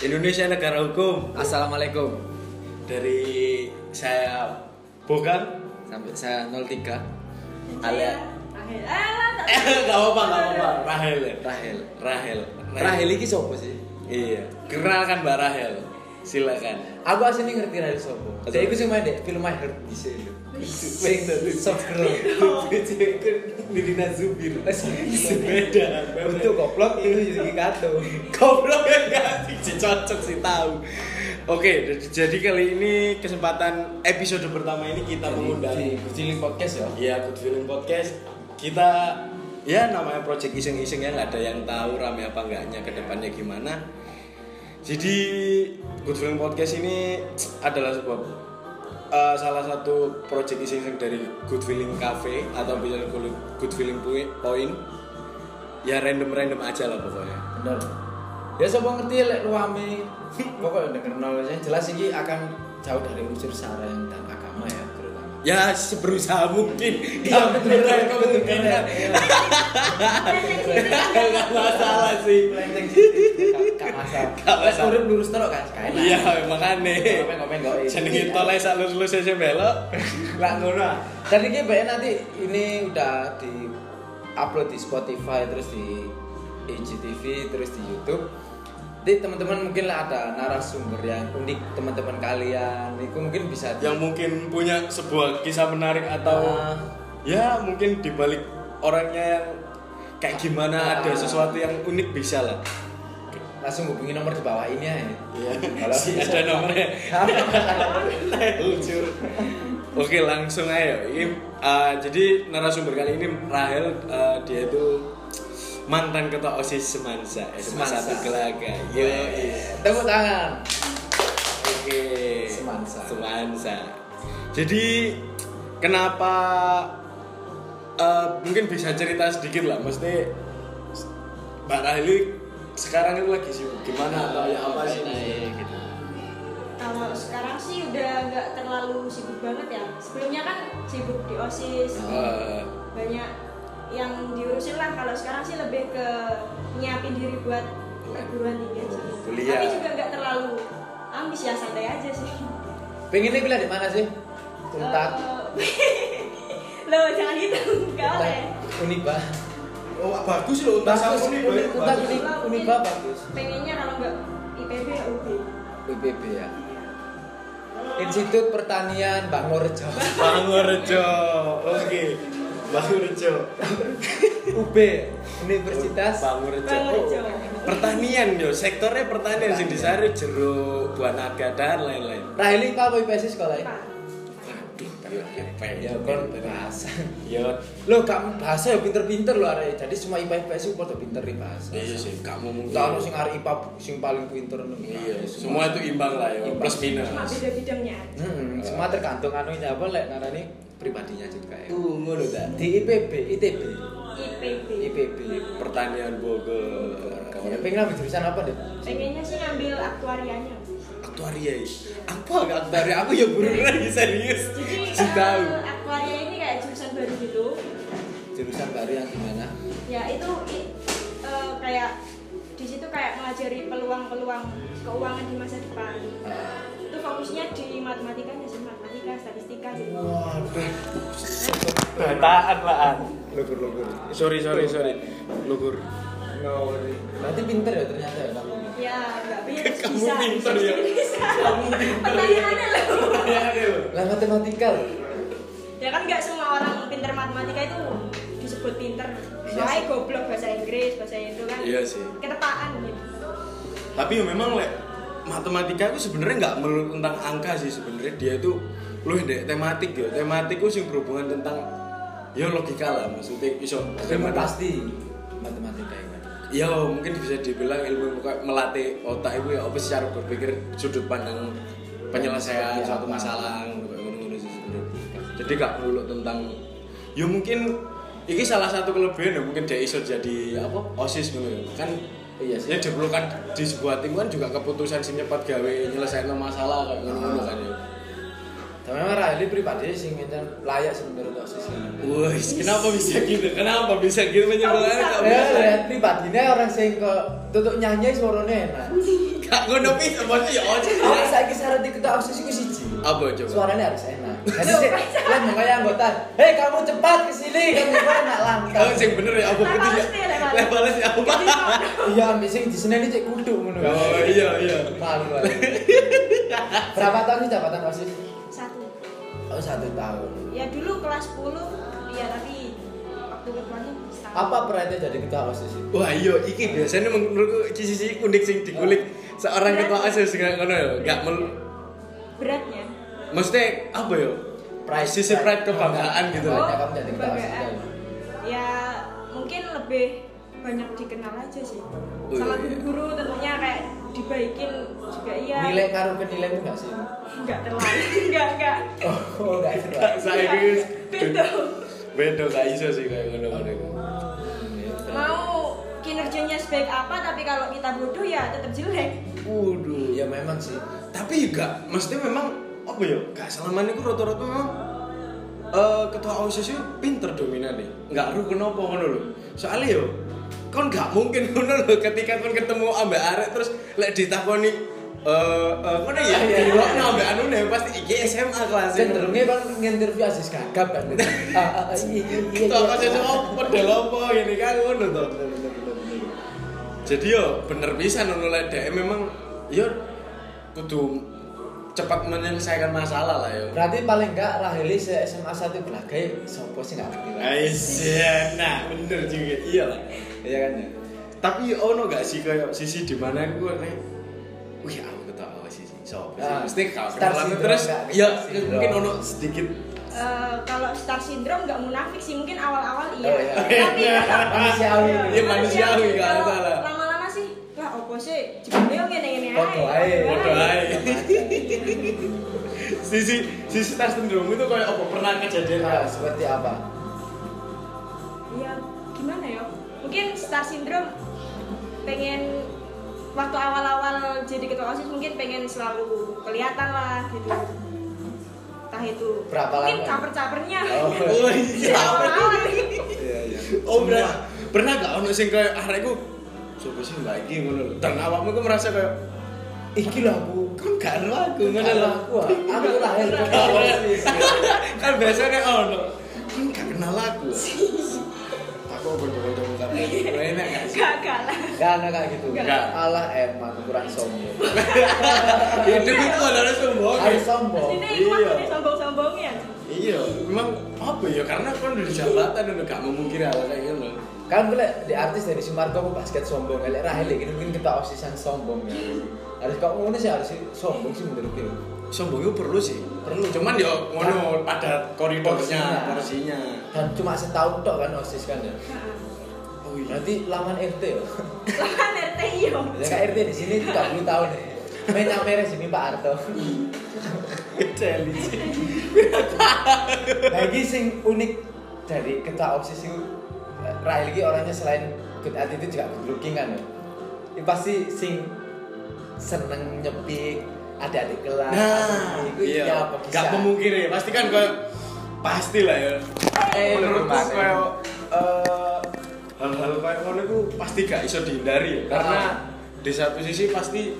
Indonesia negara hukum. Assalamualaikum. Dari saya Bogan sampai saya 03. Alia. Gak apa-apa. Rahel ini siapa sih? Iya. Kenalkan Mbak Rahel. Silakan. Aku asli ngerti Rahel sopo. Saya iku sing main deh film My Heart di sini. Wing the soft girl. Dirina Zubir. Beda. Untuk goblok itu segi kato. Goblok enggak sih cocok sih tahu. Oke, jadi kali ini kesempatan episode pertama ini kita mengundang Good Feeling Podcast ya. Iya, Good Feeling Podcast. Kita ya namanya project iseng-iseng ya, enggak ada yang tahu rame apa enggaknya ke depannya gimana. Jadi Good Feeling Podcast ini adalah sebuah salah satu project iseng dari Good Feeling Cafe atau bisa Good Feeling Point. Ya random aja lah pokoknya. Benar. Ya sopo ngerti lek ruame. Pokoknya udah kenal aja. Jelas ini akan jauh dari unsur sara yang dan agama ya terutama. Ya seberusaha mungkin. Ya betul. Enggak masalah sih. Kak urip lurus terus kan kae. Iya, makane. Komen kok. Jenenge tole sak lurus-lurus sing belok. Lah ngono. Dan iki bae nanti ini udah di-upload di Spotify terus di IGTV terus di YouTube. Jadi teman-teman mungkin lah ada narasumber yang unik teman-teman kalian. Itu mungkin bisa yang mungkin punya sebuah kisah menarik atau ya mungkin dibalik orangnya yang kayak gimana ada sesuatu yang unik bisa lah. Langsung hubungi nomor di bawah ini ya. Iya. Kalau ada nomornya. Lucu. Oke, langsung ayo. Jadi narasumber kali ini Rahel, dia itu mantan ketua OSIS Semansa. Semansa satu Gelaga. Yo. Tepuk tangan. Oke. Semansa. Jadi kenapa mungkin bisa cerita sedikit lah, mesti Mbak Rahel sekarang itu lagi sih gimana atau ya apa sih gitu. Kalau sekarang sih udah nggak terlalu sibuk banget ya. Sebelumnya kan sibuk di OSIS, banyak yang diurusin lah. Kalau sekarang sih lebih ke nyiapin diri buat perguruan tinggi aja. Tapi juga nggak terlalu ambis ya, santai aja sih. Pengennya kuliah di mana sih? Untar. Loh jangan gitu, nggak boleh. Uniba. Oh bagus loh, bagus Uniba bagus. Pengennya kalau enggak IPB ya IPB ya. Institut Pertanian Bangurjo. Oke. Bangurjo. UB Universitas Bangurjo. Pertanian yo, sektornya pertanian sing disare jeruk, buah naga dan lain-lain. Rahel apa IPS sekolah? Ya kon bahasa. Ya. Lo kamu bahasa ya pinter-pinter lo arek. Jadi semua IPA-IPS padha pinter di bahasa. Iya sih, gak mungkin. Ono sing arek IPA sing paling pinter nang. Iya, semua itu imbang lah ya, plus minus. Cuma beda bidangnya aja. Semua tergantung anunya apa lek narane pribadinya juga ya. Ngono ta. Di IPB Pertanian Bogor. Ya pengen ngambil jurusan apa deh? Pengennya sih ngambil aktuarianya. Aktuaria ya. Apa enggak aktuaria? Aku ya beneran ya serius. Jadi aktuaria ini kayak jurusan baru gitu. Jurusan baru yang gimana? Ya itu kayak di situ kayak mengajari peluang-peluang keuangan di masa depan. Itu fokusnya di matematikanya sih, matematika, statistika gitu. Wah, betaan lah. Lugur. Sorry. Lugur. No, berarti pinter ya ternyata ya kamu. Ya, enggak pinter. Kamu pinter ya. Kamu pinter. Pertanyaannya loh. Lah matematika loh. Ya kan enggak semua orang pinter matematika itu disebut pinter. Soalnya goblok bahasa Inggris, bahasa Indo kan. Iya sih. Ketepaan gitu. Tapi memang lek matematika itu sebenarnya enggak melulu tentang angka sih sebenarnya. Dia itu luwih ndek tematik ya. Tematik ku sing berhubungan tentang ya logika lah maksudnya iso pasti matematika ya. Ya mungkin bisa dibilang ilmu melatih otak itu ya apa secara berpikir sudut pandang penyelesaian suatu masalah ngono-ngono sih sebenarnya. Jadi gak melulu tentang ya mungkin ini salah satu kelebihan ya mungkin dia iso jadi apa OSIS ngono kan. Iya sih. Ya diperlukan di sebuah tim kan juga keputusan sing cepat gawe nyelesain masalah kayak ngono kan ya. Memang Rahel pribadi sih ngencen layak sebenarnya dosis. Wih, kenapa bisa gitu menyebelah kok. Rahel pribadine orang sing kok tutuk nyanyi suarane enak. Gak ngono pisan bos ya ojo. Wis saiki syarat diketok osis iku siji. Apa coba? Suarane harus enak. Jadi lan makaya anggota, "Hei, kamu cepat ke sini, kamu enak langkah." Oh, sing bener ya apa betul ya? Lah bales ya apa? Iya, sing diseneni cek kudu ngono. Oh, iya. Malu. Berapa tahun jabatan osis? 1 tahun. Ya dulu kelas 10 ya tapi waktu kemarin setahun. Apa perannya jadi ketua OSIS? Wah, iya iki biasanya menurutku sisi unik sing dikulik seorang ketua OSIS dengan ngono ya. Enggak beratnya. Maksudnya apa ya? Sisi pride kebanggaan gitu. Kamu jadi ketua OSIS. Ya mungkin lebih banyak dikenal aja sih. Sama guru-guru tentunya kayak dibaikin juga iya. Nilai karo penilaian enggak sih? Enggak terlalu. Oh, enggak terlalu. Saya guys. Beda enggak iso sih kayak ngono-ngono. Mau kinerjanya sebaik apa tapi kalau kita bodoh ya tetap jelek. Waduh, ya memang sih. Tapi juga maksudnya memang apa ya? Enggak selamanya ku rata-rata memang ketua OSIS pinter dominan deh. Enggak ru kenapa ngono lho. Soale yo kon gak mungkin ngono lho ketika kon ketemu ambek arek terus lek ditakoni ngono ya dilokno ambek anu ne pasti iki SMA kelas cenderunge kon nginterview Aziz Gagap kan. Iya. Kok cocok model opo ngene kan ngono to. Jadi yo bener pisan ngono lek dhek memang yo kudu cepat menyelesaikan masalah lah yo. Berarti paling enggak Raheli SMA 1 Belagai sapa sing gak ngerti. Iya, nah bener juga. Iyalah. Iya kan ya. Tapi ono gak sih kayak sisi di mana gue nih. Wih, aku ketawa sisi. So, mesti kau terlalu terus. Ya, mungkin ono sedikit. Kalau star syndrome enggak munafik sih, mungkin awal-awal iya. Oh, iya. Tapi manusiawi. Iya manusiawi enggak salah. Lama-lama sih. Lah opo sih? Jebule yo ngene-ngene ae. Podo ae. Sisi star syndrome itu kayak apa? Pernah kejadian seperti apa? Iya, gimana ya? Mungkin star syndrome pengen waktu awal-awal jadi ketua OSIS mungkin pengen selalu kelihatan lah gitu. Entah itu berapa mungkin caper-capernya. Oh iya. Iya. Oh pernah enggak ono sing koyo arekku sopo sing mbak iki ngono lho. Ten awakmu ku merasa koyo iki lho aku kan gak ero aku ngono lho. Aku lahir ketua OSIS. Kan biasane ono kan gak kenal aku. Kok bodoh-bodoh sampai enak enggak sih? Enggak gitu. Alah emang kurang sombong. Hidup itu harus sombong. Harus sombong. Ini iku sombong-sombongnya. Iya, memang apa ya karena kan udah di jabatan udah enggak memungkiri hal kayak gitu. Kan boleh di artis dari Sumargo basket sombong, elek Rahel gitu mungkin ketua OSISan sombong ya. Harus kok ngono sih harus sombong sih menurutku. Sombong itu perlu sih. Perlu. Cuman ya ngono pada koridornya, porsinya. Dan cuma setahun tok kan OSIS kan ya. Oh iya. Berarti lawan RT yo. Lawan RT yo. Saya RT di sini 30 tahun ya. Main kamera sini Pak Arto. Keceli sih. Lagi sing unik dari ketua OSIS itu Rahel iki orangnya selain good attitude juga good looking kan ya. Ini pasti sing seneng nyepik adik-adik kelas. Nah, itu ya apa kisah? Gak memungkiri ya, pasti kan kayak pastilah ya. Menurutku kayak hal-hal kayak ngono itu pasti gak iso dihindari ya. Karena di satu sisi pasti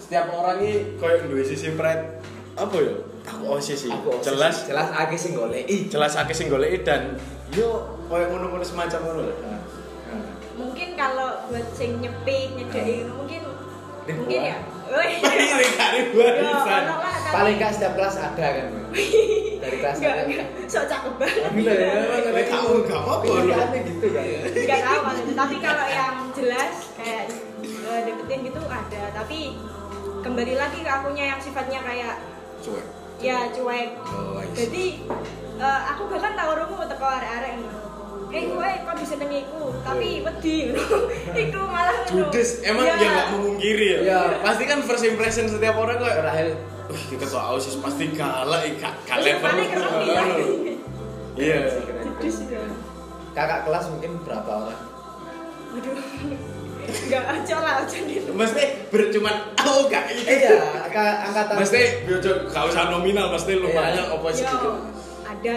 setiap orang ini kayak duwe sisi pride apa ya? Aku OSIS sih. Jelas akeh sing goleki. Dan yo kayak ngono-ngono semacam ngono. Mungkin kalau buat sing nyepik, nyedeki mungkin ya. Paling gak setiap kelas ada kan. Dari kelas ada. Sok cakep banget. Enggak tahu enggak apa-apa loh. Gitu kan. Enggak tahu maksudnya. Tapi kalau yang jelas kayak dapetin gitu ada, tapi kembali lagi ke akunya yang sifatnya kayak cuek. Ya cuek. Jadi aku bahkan tau romo teko arek-arek ngono. Kowe kok bisa neng iku, tapi wedi ngono. Iku malah ngono. Judes emang ya enggak memungkiri ya. Ya, pasti kan first impression setiap orang kok Rahel. Wih, ketua OSIS pasti kalah gak level. Iya. Judes ya. Kakak kelas mungkin berapa orang? Waduh. Enggak corak jadi. Mesti bercuma oh enggak gitu. Iya, angkatan. Mesti enggak usah nominal, mesti lumayan apa sedikit. Ada.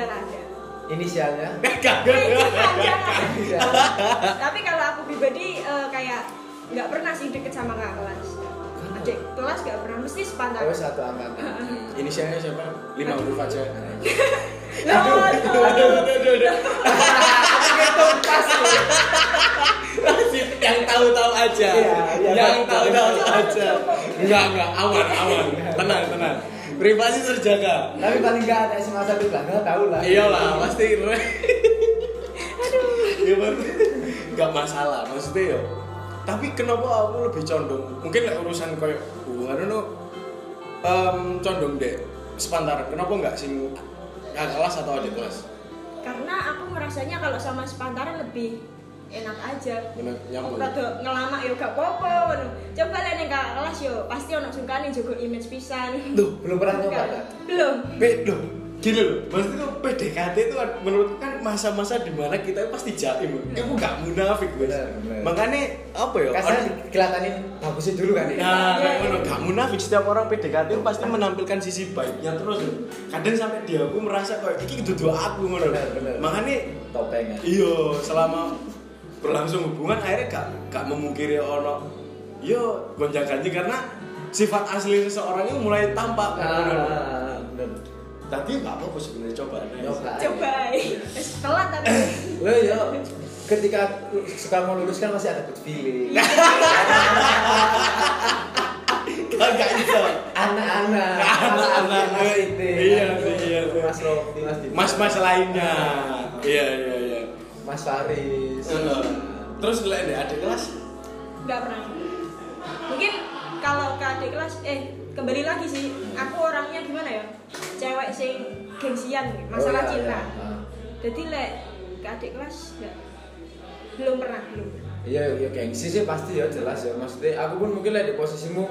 Inisialnya? Enggak. Tapi kalau aku pribadi kayak enggak pernah sih deket sama kakak kelas. Adik kelas enggak pernah, mesti sepantaran. Oh, satu angkatan. Inisialnya siapa? 5 huruf aja. Aduh. Ngitung pas. Yang tahu-tahu aja. Yang tahu-tahu aja. Enggak, awan. Tenang. Privasi terjaga. Tapi paling enggak ada Semansa itu enggak tahu lah. Iyalah, pasti. Aduh. Ya benar. Enggak masalah, maksudnya yo. Tapi kenapa aku lebih condong? Mungkin lek urusan koyo hubungan ono condong deh sepantaran. Kenapa enggak sing kakak kelas atau adik kelas? Karena aku ngerasanya kalau sama sepantaran lebih enak aja. Bener, nyambung. Padahal ngelama yo gak popo. Coba lek ning kakak kelas yo pasti ono sungkane jago image pisan. Duh, belum pernah nyoba. Belum. Gini loh, maksudnya tuh PDKT itu menurutku kan masa-masa dimana kita pasti jaim. Kamu gak munafik, Mas. Makanya apa ya? Karena kelihatannya bagusnya dulu kan. Nah, gak munafik, setiap orang PDKT itu pasti menampilkan sisi baiknya terus. Kadang sampai dia aku merasa kayak iki dudu aku ngono. Makanya topengnya. Iya, selama berlangsung hubungan akhirnya gak memungkiri ono. Yo gonjang-ganjing karena sifat asli seseorang itu mulai tampak. Bener. Tapi enggak apa-apa sebenarnya coba. Telat tapi. Loh ya. Ketika sekarang mau lulus kan masih ada good feeling. Kan enggak bisa. Anak-anak itu. Iya. Mas Rofi, Mas lainnya. Iya. Mas Faris. Terus lek adik kelas? Enggak pernah. Mungkin kalau ke adik kelas kembali lagi sih, aku orangnya gimana ya? Cewek sing gengsian masalah cinta. Iya. Jadi lek ke adik kelas enggak. Belum pernah. Iya gengsi sih pasti ya jelas ya. Maksudnya aku pun mungkin lek di posisimu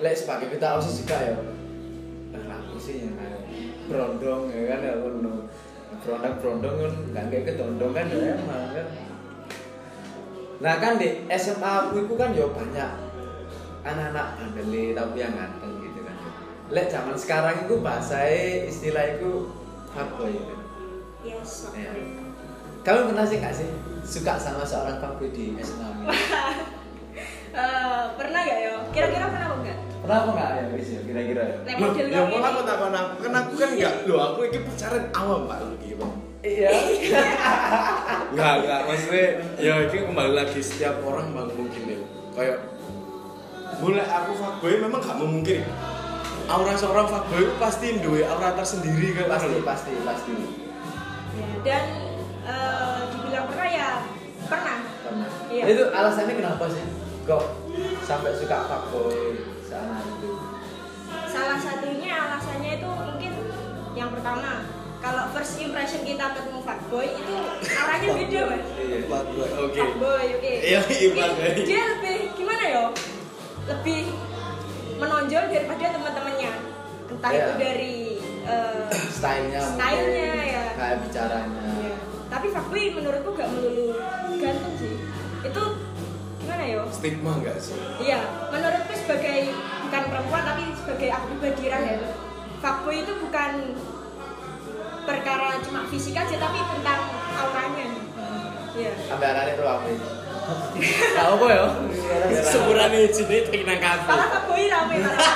lek sebagai kita OSIS juga ya. Aku sih yang berondong ya kan ya ono. Berondong kan enggak kayak kedondong kan ya emang kan. Nah kan di SMA aku itu kan ya banyak anak-anak bandel tapi yang ganteng gitu kan. Lek zaman sekarang itu bahasae istilah itu fuckboy gitu. Yes. Ya. Kamu pernah sih enggak sih suka sama seorang fuckboy di SMA? Pernah enggak yo? Kira-kira pernah apa enggak? Pernah apa enggak ya wis kira-kira. Lek model kamu. Ya aku takon aku kan enggak. Loh, aku iki pacaran awam Pak Luki, Bang. Iya. Enggak, maksudnya ya iki kembali lagi setiap orang Bang mungkin ya. Kayak mulai aku fuckboy memang gak memungkiri. Aura seorang fuckboy pasti duwe aura tersendiri kan. Pasti. Ya, dan dibilang pernah ya pernah. Iya. Itu alasannya kenapa sih kok sampai suka fuckboy sana itu? Salah satunya alasannya itu mungkin yang pertama, kalau first impression kita ketemu fuckboy itu auranya beda, Mas. Iya, fuckboy. Oke. Fuckboy, oke. Iya, fuckboy. Dia lebih gimana ya? Lebih menonjol daripada teman-temannya, entah itu dari stylenya ya, kayak bicaranya. Ya. Tapi fuckboy menurutku gak melulu ganteng sih. Itu gimana ya? Stigma gak sih? Iya, menurutku sebagai bukan perempuan tapi sebagai aku pribadi Rahel, fuckboy itu bukan perkara cuma fisik aja tapi tentang auranya. Iya. Sampai arane itu apa itu? Tahu kok ya. Seburane jine tek nang kafe. Pak Kapoi rame malah.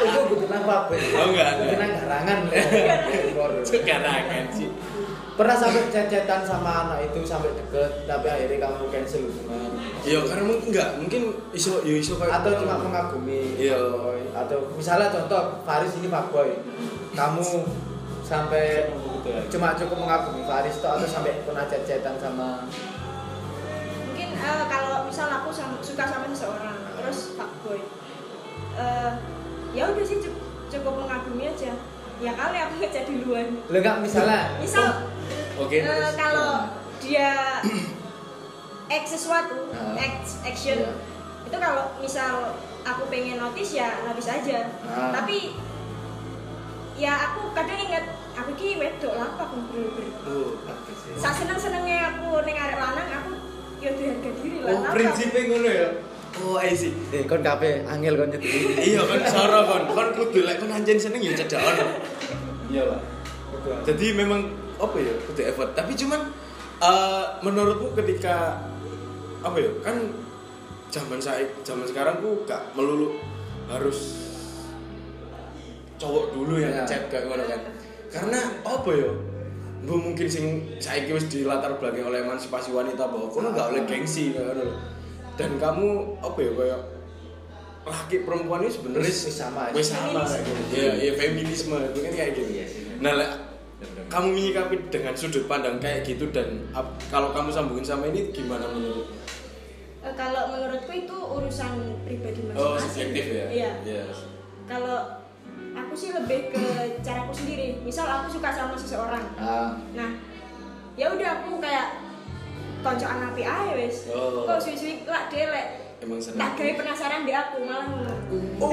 Itu butuh nang kafe. Oh enggak. Nang garangan. Garangan sih. Pernah sampai cecetan sama anak itu sampai deket tapi akhirnya kamu cancel hubungan. Iya, karena mungkin iso kayak atau cuma mengagumi. Iya, atau misalnya contoh Faris ini Pak Boy. Kamu sampai cuma cukup mengagumi Faris atau sampai pernah cecetan sama mungkin kalau misal aku suka sama seseorang terus fuckboy ya udah sih cukup mengagumi aja ya kali aku ngejar duluan lo nggak misal okay, kalau dia act sesuatu action itu kalau misal aku pengen notice ya notice aja tapi ya aku kadang inget aku ki wedok lah aku seneng-senengnya aku ning arek lanang aku ya diharga diri lah. Prinsipe ngono ya. Oh, isi. Kon kape angel kon nyetir. Iya, kon soro kon. Kon kudu lek kon anjen seneng ya cedhakon. Iya, Pak. Jadi memang apa ya? Kudu effort. Tapi cuman menurutku ketika apa ya? Kan zaman sekarang ku gak melulu harus cowok dulu yang ngechat gak ngono kan. Karena apa ya? Mungkin sing saiki wis dilatar belakang oleh emansipasi wanita bahwa kono gak oleh gengsi ngono lho. Dan kamu apa ya kayak laki perempuan itu sebenarnya sama kayak gitu. Ya feminisme itu kan kayak gitu. Nah, kamu menyikapi dengan sudut pandang kayak gitu dan kalau kamu sambungin sama ini gimana menurut? Kalau menurutku itu urusan pribadi masing-masing. Oh, subjektif ya. Iya. Yes. Kalau aku sih lebih ke caraku sendiri. Misal aku suka sama seseorang. Nah, ya udah aku kayak toncokan api ae wis. Kok suwi-suwi lak delek. Emang seneng. Tak gawe penasaran deh aku malah ngono.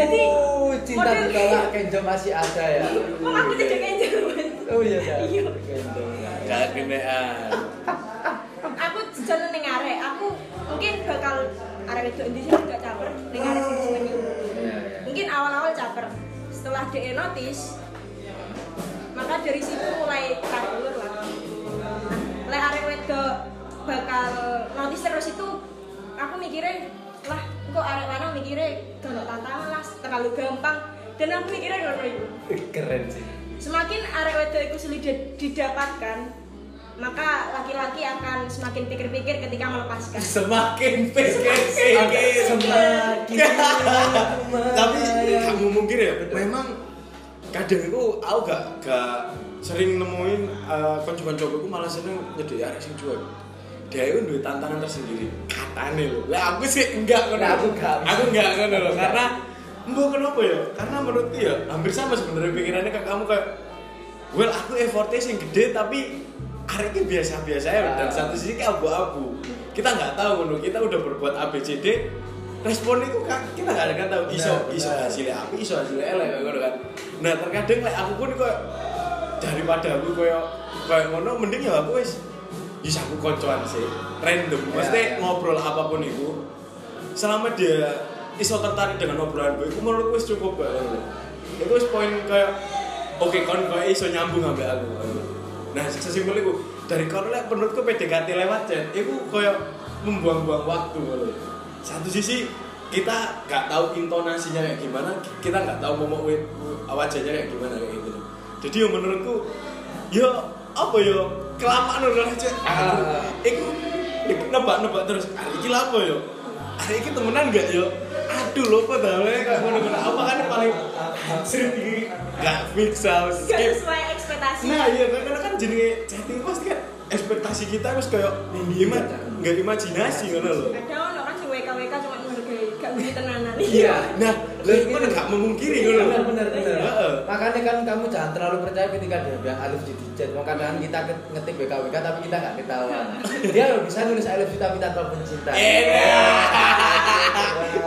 Jadi cinta ditolak kenjo masih ada ya. Kok aku tidak kenjo. Oh iya ya. Iya. Enggak kenean. Aku jalan ning arek. Aku mungkin bakal arek itu ndise enggak caper ning arek sing senengi. Mungkin awal-awal caper. Setelah DE notice, maka dari situ mulai takulur lah. Lek arek wedok bakal notice terus itu aku mikirnya, lah kok arek lanang mikirnya gak tantangan lah, terlalu gampang. Dan aku mikirnya ngono iku. Keren sih. Semakin arek wedok iku sulit didapatkan, maka laki-laki akan semakin pikir-pikir ketika melepaskan. Semakin pikir. Tapi kamu mungkin ya, memang kadang itu aku gak sering nemuin konjugan cowokku malah seneng nyedek arek sing cuek. Dia itu duwe tantangan tersendiri. Katane lho. Lah aku sih enggak ngono. Aku enggak ngono lho. Karena mbo kenapa ya? Karena menurutku ya hampir sama sebenarnya pikirannya kayak kamu kayak well aku effortnya sing gede tapi areknya biasa-biasa ya, dan satu sisi kayak abu-abu. Kita nggak tahu loh, kita udah berbuat ABCD, respon itu kita nggak tahu. Iso hasilnya apa, iso hasilnya elek, kan. Nah terkadang lah aku pun kok daripada aku kayak ngono, mending ya aku wes, bisa aku koncoan sih, random. Maksudnya ngobrol apapun itu, selama dia iso tertarik dengan obrolan gue, aku menurutku wes cukup banget. Itu wes poin kayak, oke kon kayak iso nyambung ambil aku. Nah, sesimpel itu dari kono lek menurutku PDKT lewat chat iku koyo membuang-buang waktu lho. Satu sisi kita enggak tahu intonasinya kayak gimana, kita enggak tahu momok wajahnya kayak gimana kayak gitu. Jadi yo menurutku yo apa yo kelamaan lho chat. Iku nebak-nebak terus. Iki lha apa yo? Hari iki temenan enggak yo? Aduh lho padahal kayak ngono-ngono apa kan paling sering enggak fix sama skip. Nah iya karena kan jenenge chatting pasti kan ekspektasi kita harus kayak nggak imajinasi kan loh. Ada orang sih WKWK cuma menghargai gak beli tenanan. Iya. Nah itu kan nggak memungkiri kan loh. Benar. Makanya kan kamu jangan terlalu percaya ketika dia bilang alif di chat. Makanya kita ngetik WKWK tapi kita nggak ketahuan. Dia loh bisa nulis alif tapi tanpa mencinta.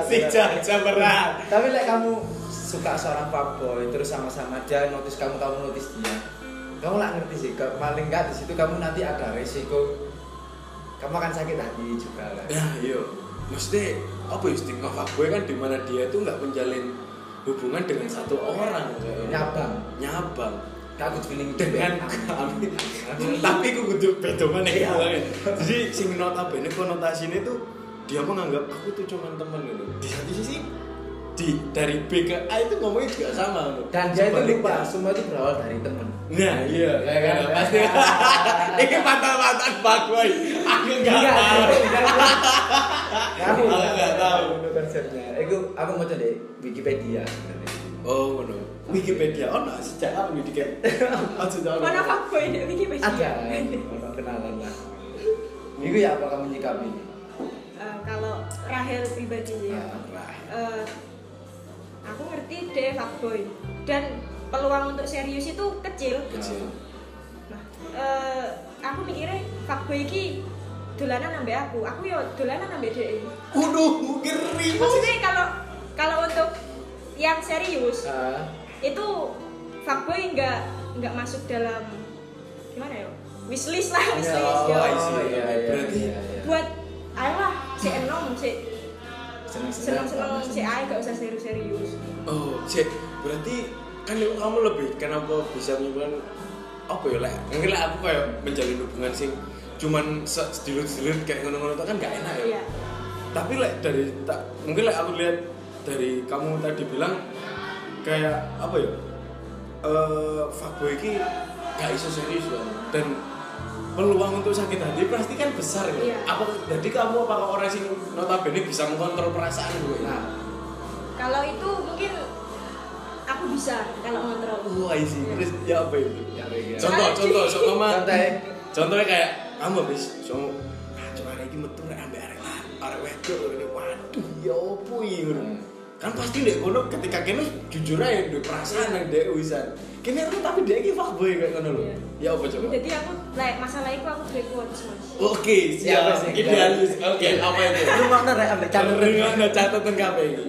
Si caca berat. Tapi lek kamu suka seorang fuckboy terus sama-sama dia notice kamu notice dia. Kamu lah ngerti sih, paling enggak di situ kamu nanti ada resiko kamu akan sakit hati juga lah. Ya, iya. Mesti apa istimewa fuckboy kan di mana dia itu enggak menjalin hubungan dengan satu orang. Nyabang. Takut feeling dengan kami. Tapi aku kudu beda meneh ya. Jadi sing notabene konotasinya tuh dia menganggap aku tuh cuma teman gitu. Di satu sisi dari B ke A itu ngomongnya juga sama loh. Dan dia itu lupa, semua itu berawal dari teman. Nah iya, ya, pasti. Ini mantan-mantan fuckboy. Aku nggak tahu. Aku nggak tahu. Konsepnya. Aku mau coba deh Wikipedia. Oh benar. Wikipedia. Oh nggak sejarah Wikipedia. Mana fuckboy di Wikipedia? Ada. Orang kenalan lah. Iku ya apa kamu menyikapi? Kalau Rahel pribadinya. Aku ngerti deh fuckboy dan peluang untuk serius itu kecil. Nah, aku mikirnya fuckboy ini dolanan ambek aku ya dolanan ambek DE. Waduh, ngeri. Maksudnya kalau untuk yang serius itu fuckboy nggak masuk dalam gimana ya wishlist lah. Berarti buat ayolah Cek enom, cek seneng-seneng, cek aja gak usah serius-serius. Oh, cek berarti kan kamu lebih kenapa bisa menyebutkan apa ya lah? Mungkin lah aku kayak menjalin hubungan sing cuman sedilut-sedilut kayak ngono-ngono kan gak enak ya. Iya. Tapi lah dari mungkin lah aku lihat dari kamu tadi bilang kayak apa ya? Fuckboy iki gak iso serius loh. Dan peluang untuk sakit hati pasti kan besar kan? Iya. Apa jadi kamu apakah orang sing notabene bisa mengontrol perasaan gue? Nah, kalau itu mungkin aku bisa kalau mengontrol. Wah, sih. Terus ya apa itu? Ya, ya. Contoh, contohnya kayak kamu habis cuma arek iki metu rek ambek arek wedok ngene. Waduh, ya opo iki ngono. Kan pasti dek kono ketika kene jujur ae duwe perasaan nang dek wisan. Kene aku tapi dek iki fuckboy kayak ngono lho. Ya opo coba. Jadi aku masalah iku aku duwe quotes Mas. Oke, siapa sih? Idealis. Oke, apa itu? Lu makna rek ambek catatan kabeh iki.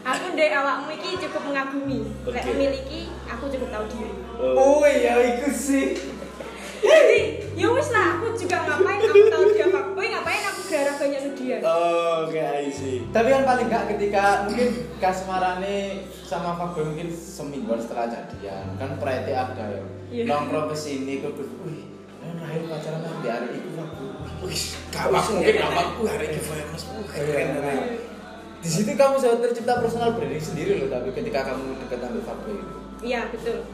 Aku ndek awakmu iki cukup mengagumi. Lek miliki aku cukup tahu diri. Oh iya iku sih. Jadi, ya wis lah, aku juga ngapain aku tahu dia fuckboy, ngapain aku gara banyak ke dia. Oh, okay, I see. Tapi kan paling gak ketika mungkin kasmarane sama fuckboy mungkin semingguan setelah jadian, kan prete ada ya. Yeah. Nongkrong ke sini ke wih, Rahel pacaran sama dia hari itu fuckboy. Wih, kamu mungkin awakku hari iki famous. Di situ kamu sudah tercipta personal branding sendiri loh, tapi ketika kamu dekat sama fuckboy itu. Iya, betul.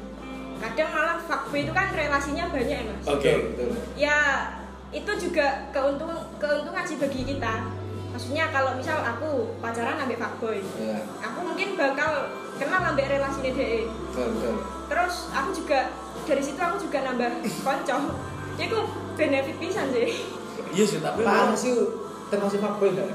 Kadang malah fuckboy itu kan relasinya banyak ya Mas. Oke, betul. Ya itu juga keuntungan sih bagi kita. Maksudnya kalau misal aku pacaran ambil fuckboy, yeah, aku mungkin bakal kenal ambil relasinya DE. Betul. Terus aku juga dari situ aku juga nambah konco. Jadi aku benefit pisan sih. Iya sih, tapi paham sih termasuk fuckboy enggak?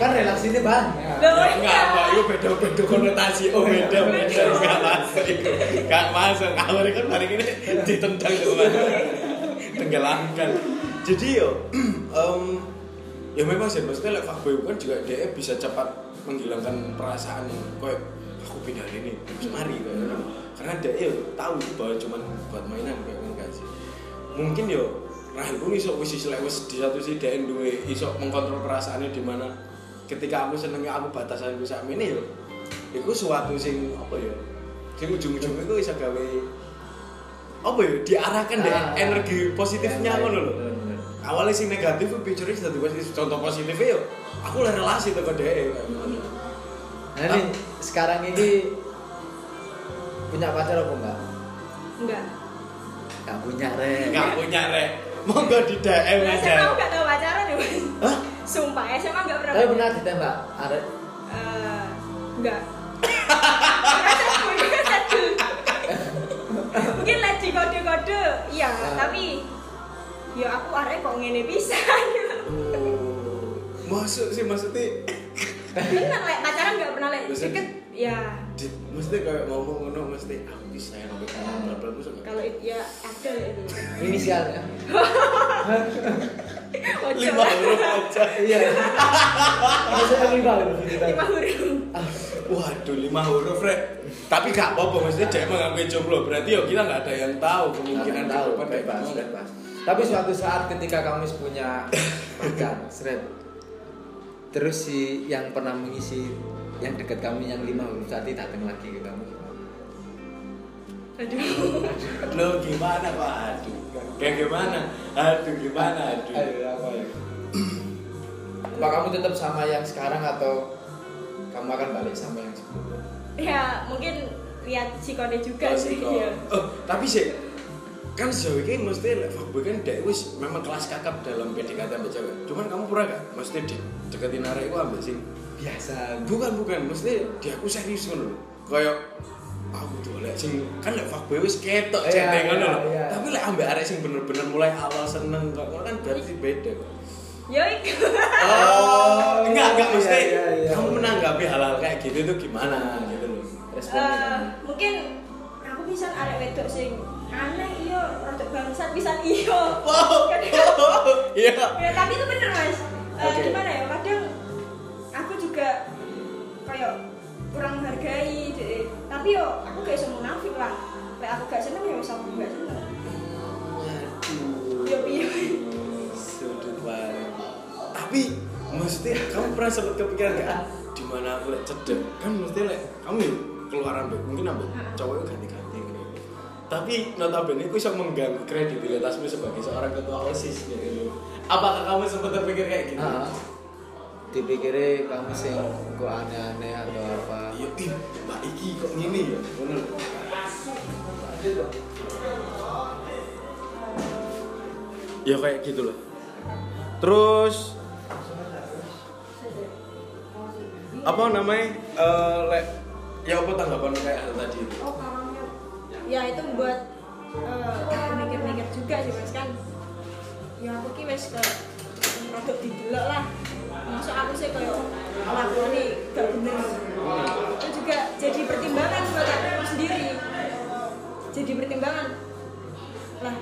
Kan relasinya banyak. Enggak apa, itu beda-beda konotasi. Oh beda-beda, enggak masuk itu. Enggak masuk, awalnya kan hari ini ditendang kemana tenggelamkan. Jadi ya memang sih, maksudnya like fuckboy kan juga dia bisa cepat menghilangkan perasaan kayak aku pindah ini, mari karena dia tahu bahwa cuma buat mainan kayak enggak sih. Mungkin yo Rahel pun iso wis lewes di satu sisi dhek duwe iso mengkontrol perasaannya di mana ketika aku senenge aku batasanku sakmene yo iku suatu sing apa ya sing ujung-ujung iku iso gawe apa ya diarahkan dhek energi positifnya ngono lho. Awalnya sing negatif kuwi picture dadi contoh positif yo aku lah relasi to karo dhek. Nah, sekarang ini punya pacar apa enggak? Enggak. Enggak punya rek. Monggo di DM aja. Saya enggak tahu pacaran ya, Mas. Hah? Sumpah, saya emang enggak pernah. Tapi pernah ditembak, arek? Enggak. Mungkin lagi kode-kode. Iya, tapi ya aku arek kok ngene pisan. Masuk sih maksudnya. Benar lek pacaran enggak pernah lek deket ya. Mesti kayak ngomong ngono mesti aku bisa sayang sampai kapan mesti. Kalau ya ada ya itu. Inisialnya. 5 huruf aja. Iya. Maksudnya 5 huruf gitu. 5 huruf. Waduh 5 huruf rek. Tapi gak apa-apa maksudnya dia mengakui jomblo. Berarti yo kita enggak ada yang tahu kemungkinan tahu kayak pas. Tapi suatu saat ketika kamu punya pacar, seret. Terus si yang pernah mengisi yang dekat kami yang 5 huruf tadi datang lagi ke kamu. Aduh, gimana Pak? Aduh, kayak gimana? Aduh. Apa ya? Apa kamu tetap sama yang sekarang atau kamu akan balik sama yang sebelumnya? Ya mungkin lihat sikone juga sih. Ya. Tapi sih kan sejauh ini mesti fuckboy kan dewis memang kelas kakap dalam PDKT sama cewek. Cuman kamu pura gak? Mesti deketin arek iku ambek sing biasa. Bukan, mesti dia aku serius ngono lho. Kayak aku golek sing kan lek fuckboy wis ketok ceteng ngono lho. Tapi lek ambek arek sing bener-bener mulai awal seneng kok kan berarti beda kok. Ya iku. Oh, enggak mesti. Kamu menanggapi hal-hal kayak gitu tuh gimana gitu lho. Responnya. Mungkin aku bisa arek wedok sing aneh iyo, rodok bangsat pisan iyo. Iya. Ya tapi itu bener Mas. Gimana ya? Kadang aku juga kayak kurang menghargai deh. Tapi yo aku gak iso munafik lah. Kayak aku gak seneng ya wis aku gak seneng. Waduh. Yo piye? Sudut wae. Tapi maksudnya kamu pernah sempat kepikiran gak di mana aku lek cedek kan mesti lek kamu yuk keluaran deh mungkin ambek cowok ganti-ganti gitu. Tapi notabene aku bisa mengganggu kredibilitasmu sebagai seorang ketua OSIS gitu. Apakah kamu sempat terpikir kayak gitu? Dipikirnya kamu sing kok aneh-aneh atau apa? Iya, Mbak Iki kok ngene ya? Bener. Ya kayak gitu loh. Terus apa namanya? Ya apa tanggapan kayak tadi itu? Oh, ya itu buat aku mikir-mikir juga sih Mas kan. Ya aku ki wis ke produk didelok lah. Maksud aku sih kayak laku ini gak bener. Itu juga jadi pertimbangan buat aku sendiri. Jadi pertimbangan lah.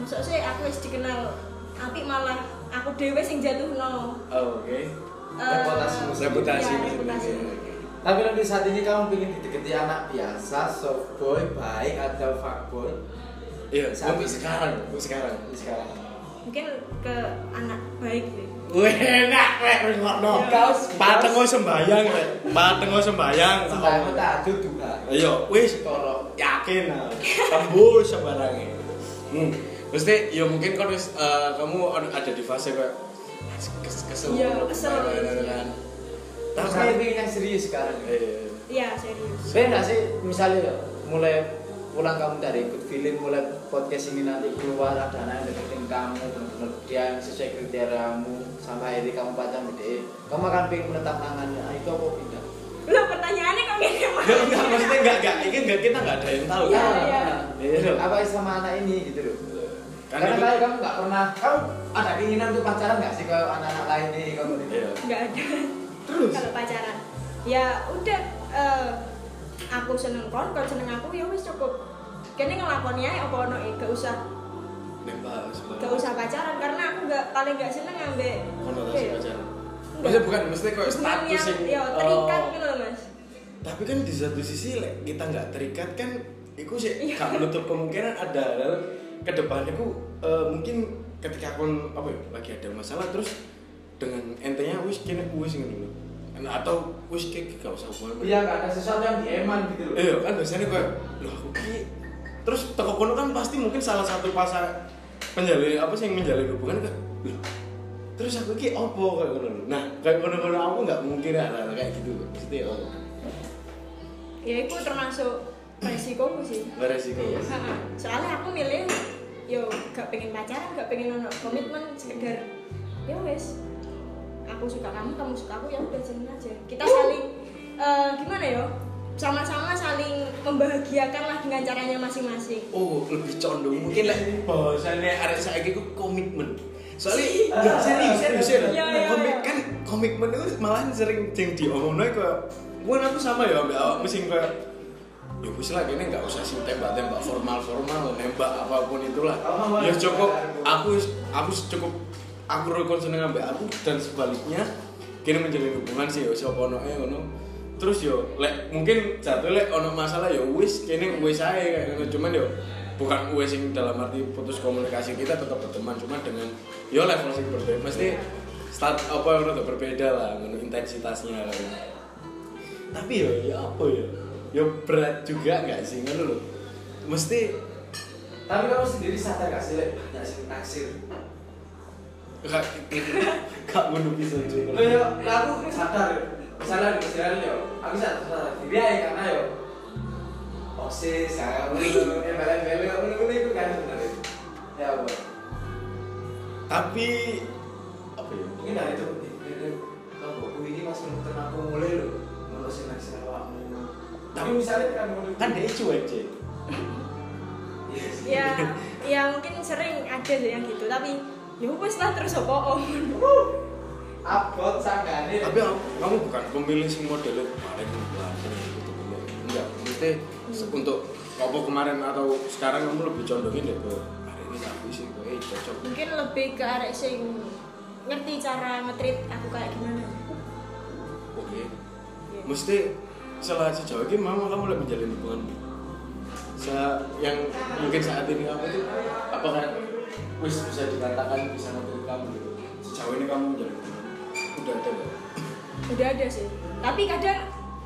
Maksud sih aku wis dikenal nanti malah aku dhewe sing jatuhno. Oh, oke. Reputasi. Tapi nanti saat ini kamu pengin dideketi anak biasa, soft boy, baik atau fuckboy? Iya, sampai sekarang. Mungkin ke anak baik deh. Enak rek ngono. Patengo sembayang rek. Aku tak duduk ta. Ayo wis karo yakin tembus sembarange. Mesti ya mungkin kan wis kamu ada di fase kayak kesel. Iya, kesel. Tapi pengen yang serius sekarang. Iya, serius. Benar sih misalnya mulai pulang kamu dari Good Feeling, mulai podcast ini nanti keluar ada anak yang deketin kamu, benar-benar dia yang sesuai kriteriamu sampai akhirnya kamu pacar BDE, kamu akan pengen menetap tangannya, itu apa pindah? Loh pertanyaannya kok gini mas? Enggak, maksudnya enggak, ini kita enggak ada yang tahu. Iya. Apa sama anak ini gitu loh? Karena kayak kamu enggak pernah, kamu ada keinginan untuk pacaran enggak sih kalau anak-anak lain nih kamu ini? Enggak ada. Terus? Kalau pacaran, ya udah. Aku seneng kon seneng aku ya wis cukup. Kene ngelakoni ae apa ono gak usah. Gak usah pacaran karena aku paling gak seneng ambek konotasi pacaran. Maksudnya bukan mesti koyo status sing ya terikat gitu loh, Mas. Tapi kan di satu sisi lek kita enggak terikat kan iku sih gak menutup kemungkinan ada hal ke depannya mungkin ketika kon apa ya lagi ada masalah terus dengan entenya wis kene wis ngono lho. Atau wis kek gak usah hubungan. Iya, gak ada sesuatu yang dieman gitu loh. Iya, kan biasanya kayak loh aku ki terus teko kono kan pasti mungkin salah satu pasar penjalin apa sih yang menjalin hubungan kan. Loh. Terus aku ki opo kayak ngono. Nah, kayak kono-kono aku gak mungkin ada kayak gitu loh. Mesti ya. Ya itu termasuk resikoku sih. Resiko. Heeh. Soalnya aku milih yo gak pengen pacaran, gak pengen ono komitmen sekedar ya wis. Aku suka kamu suka aku ya udah jalan aja. Kita saling gimana ya? Sama-sama saling membahagiakan lah dengan caranya masing-masing. Oh, lebih condong mungkin lah bahasane arek saiki ku komitmen. Soalnya enggak serius. Kan komitmen itu malahan sering jeng diomongno kok. Mun aku sama ya ambek awakmu sing koyo ya wis lah kene enggak usah sing tembak-tembak formal, nembak apapun itulah. Ya cukup aku rukun seneng ambek aku dan sebaliknya kene menjalin hubungan sih yo sapa ono ngono. Terus yo lek mungkin jatuh lek ono masalah yo wis kene wis ae kayak ngono cuman yo bukan wis sing dalam arti putus komunikasi kita tetap berteman cuma dengan yo level sing berbeda mesti start apa ngono berbeda lah ngono intensitasnya kan. Tapi yo ya apa ya? Yo berat juga enggak sih ngono lho. Mesti tapi kamu sendiri sadar gak sih lek banyak sing naksir? Kak bunuh bisa itu. Aku sadar. Misalnya di jalan yo, aku sadar diri ae karena yo. Osis saya beli aku kan sebenarnya. Ya apa? Tapi apa ya? Mungkin dari itu. Aku ini masih nonton aku mulai lho. Ngurusin naksir awakmu. Tapi misalnya kan dia cuek sih. Ya mungkin sering ada yang gitu tapi ya wis lah terus apa om. Abot sanggane. Tapi kamu bukan pemilih sing modele paling belasan gitu. Enggak, mesti untuk apa kemarin atau sekarang kamu lebih condongin deh ke arek iki sampe sing kowe cocok. Mungkin lebih ke arek sing ngerti cara ngetreat aku kayak gimana. Oke. Mesti salah sejauh iki mama kamu lebih menjalin hubungan. Yang mungkin saat ini kamu tuh apakah wis bisa dikatakan bisa ngerti kamu gitu. Sejauh ini kamu menjalin Udah ada nggak? Udah ada sih. Tapi kadang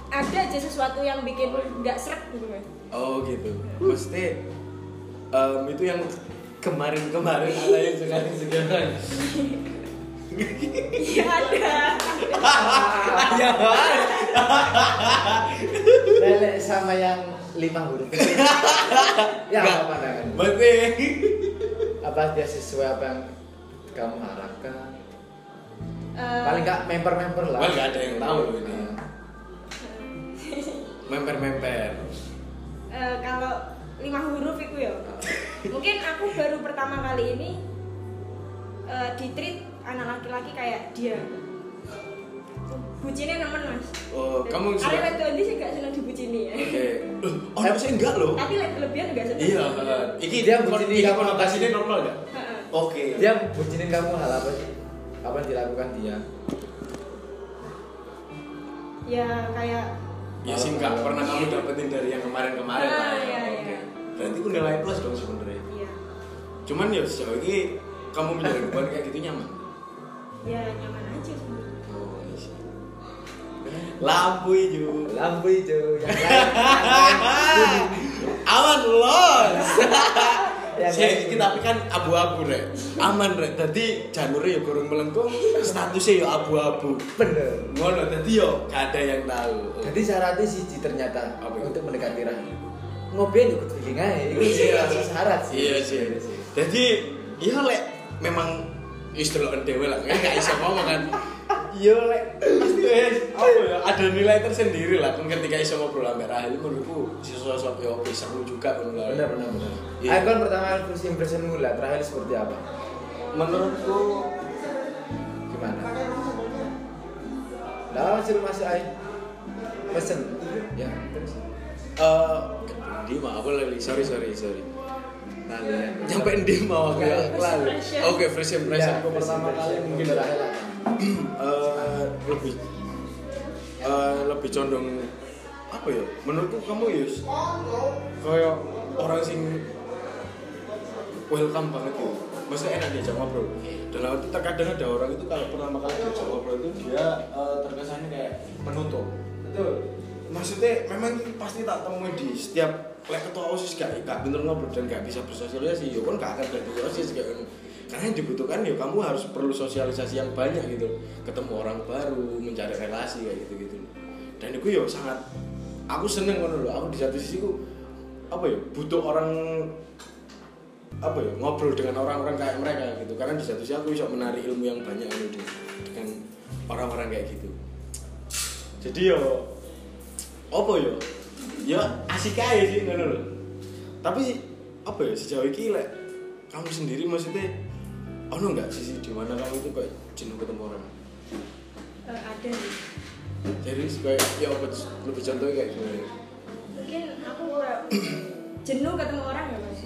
ada aja sesuatu yang bikin nggak srek gitu kan. Oh gitu. Mesti itu yang kemarin-kemarin ada yang sekarang. Iya ada. Ya kan. Lele sama yang 5 huruf. Ya apa kan? Mesti apa dia sesuai apa yang kamu harapkan? Paling nggak memper-memper lah. Paling nggak ada yang tahu ini. Memper-memper. Kalau 5 huruf itu ya. Mungkin aku baru pertama kali ini ditreat anak laki-laki kayak dia. Bucinnya nemen mas. Oh, dan kamu sudah. Ada laki-laki sih nggak senang dibucini. Oke. Okay. Oh, harusnya enggak loh. Tapi lebihan nggak senang. Iya. Iki dia bucinin kamu konotasinya normal nggak? Oke. Dia bucinin kamu hal apa sih? Apa yang dilakukan dia? Ya kayak. Ya sih nggak pernah kamu dapetin dari yang kemarin-kemarin lah. Iya, okay. Iya. Berarti pun nilai plus dong sebenarnya. Iya. Cuman ya sejauh ini kamu menjalin hubungan kayak gitu nyaman. Ya nyaman aja sebenarnya. Oh iya. Lampu hijau. Yang lain. Aman los. Saya tapi kan abu-abu rek. Aman rek. Tadi janure ya gorong melengkung, statusnya ya abu-abu. Bener. Ngono tadi yo gak ada yang tahu. Jadi syaratnya siji ternyata untuk mendekati Rahel. Ngobrol ikut feeling ae. Iku syarat sih. Iya sih. Jadi iya lek memang istilah dewe lah, enggak iso ngomong kan. Yo lek pasti ada nilai tersendiri lah kan ketika iso ngobrol ambek Rahel menurutku sosok yo seru juga kan. Benar. Yeah. Icon pertama first impression-mu lah Rahel seperti apa? Menurutku gimana? Dalam sih masih pesen. Ya, terus. Dima, aku lagi sorry. Nah, nyampein Dima waktu lalu. Oke, first impression aku pertama kali mungkin Rahel lebih condong apa ya? Menurutku kamu Yus kayak orang sing welcome banget gitu. Maksudnya enak diajak ngobrol. Dalam arti terkadang ada orang itu kalau pertama kali diajak ngobrol itu dia terkesannya kayak penutup. Betul. Maksudnya memang pasti tak temuin di setiap ketua OSIS gak bener ngobrol dan gak bisa bersosialisasi. Ya kan gak akan ketua OSIS gak. Karena yang dibutuhkan ya kamu harus perlu sosialisasi yang banyak gitu. Ketemu orang baru, mencari relasi kayak gitu-gitu. Dan itu ya sangat aku seneng ngono lho. Aku di satu sisi ku apa ya butuh orang apa ya ngobrol dengan orang-orang kayak mereka gitu karena di satu sisi aku bisa menarik ilmu yang banyak gitu dengan orang-orang kayak gitu jadi yo apa yo yo asik aja sih ngono lho tapi apa ya sejauh ini lek kamu sendiri maksudnya ono enggak sisi di mana kamu itu kayak jenuh ketemu orang ada sih jadi kayak ya lebih contohnya kayak gimana mungkin aku jenuh ketemu orang ya mas.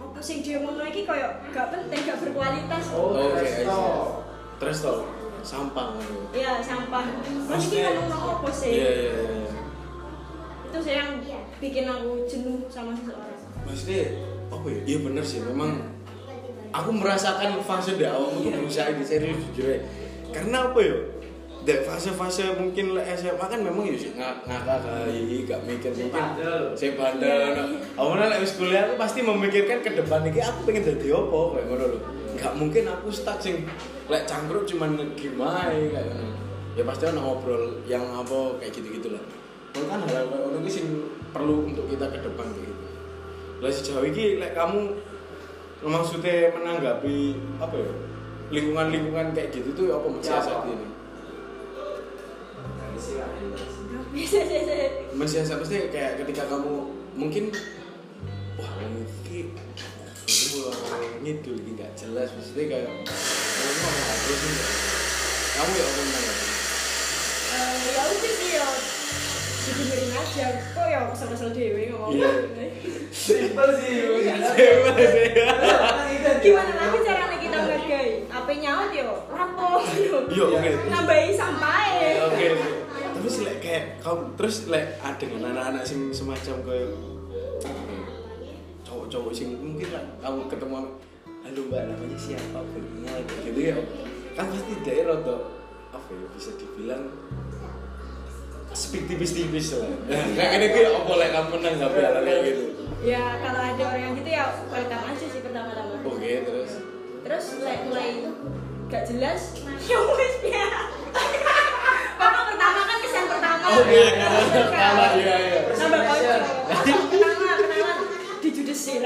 Apa sih dia ngomong lagi kayak gak penting, gak berkualitas. Oke. Terus tau sampah. Iya sampah. Mas ini kan ngomong apa sih? Iya. Itu sih yang bikin aku jenuh sama seseorang. Maksudnya apa ya? Iya benar sih. Memang aku merasakan fase di awal untuk berusaha ini serius jujur ya. Karena apa ya? Dek fase-fase mungkin SMA kan memang ya ngakak gak mikir sing bandel. Awalnya lek wis kuliah aku pasti memikirkan ke depan iki aku pengen dadi opo kayak ngono lho. Gak mungkin aku stuck sing lek cangkruk cuman ngegimae kayak ngono. Ya pasti ono ngobrol yang apa kayak gitu-gitulah. Kan hal-hal ono iki sing perlu untuk kita ke depan kayak gitu. Lah sejauh iki lek kamu maksudnya menanggapi apa ya? Lingkungan-lingkungan kayak gitu tuh apa maksudnya saat ini? Mensiasat pasti kayak ketika kamu mungkin wah ini ngidul ini gak jelas maksudnya kayak kamu apa aja sih kamu ya apa namanya ya udah sih ya didengerin aja kok ya kesel-kesel dewe ngomong simpel sih gimana lagi caranya kita menghargai apa nyaut ya rampok nambahin sampai terus lek kayak kamu terus lek ada dengan anak-anak sing semacam kayak cowok-cowok sing mungkin lah kamu ketemu halo mbak namanya siapa benar gitu ya kan pasti daerah tuh apa ya bisa dibilang speak tipis-tipis lah. Kayaknya gue apa lah kamu menang nggak berarti gitu. Ya kalau ada orang yang gitu ya welcome aja sih pertama-tama. Oke, terus. Terus mulai itu nggak jelas. Ya wes ya. Bapak pertama kan kesan pertama. Oke, pertama iya. Nambah poin. Pertama dijudesin.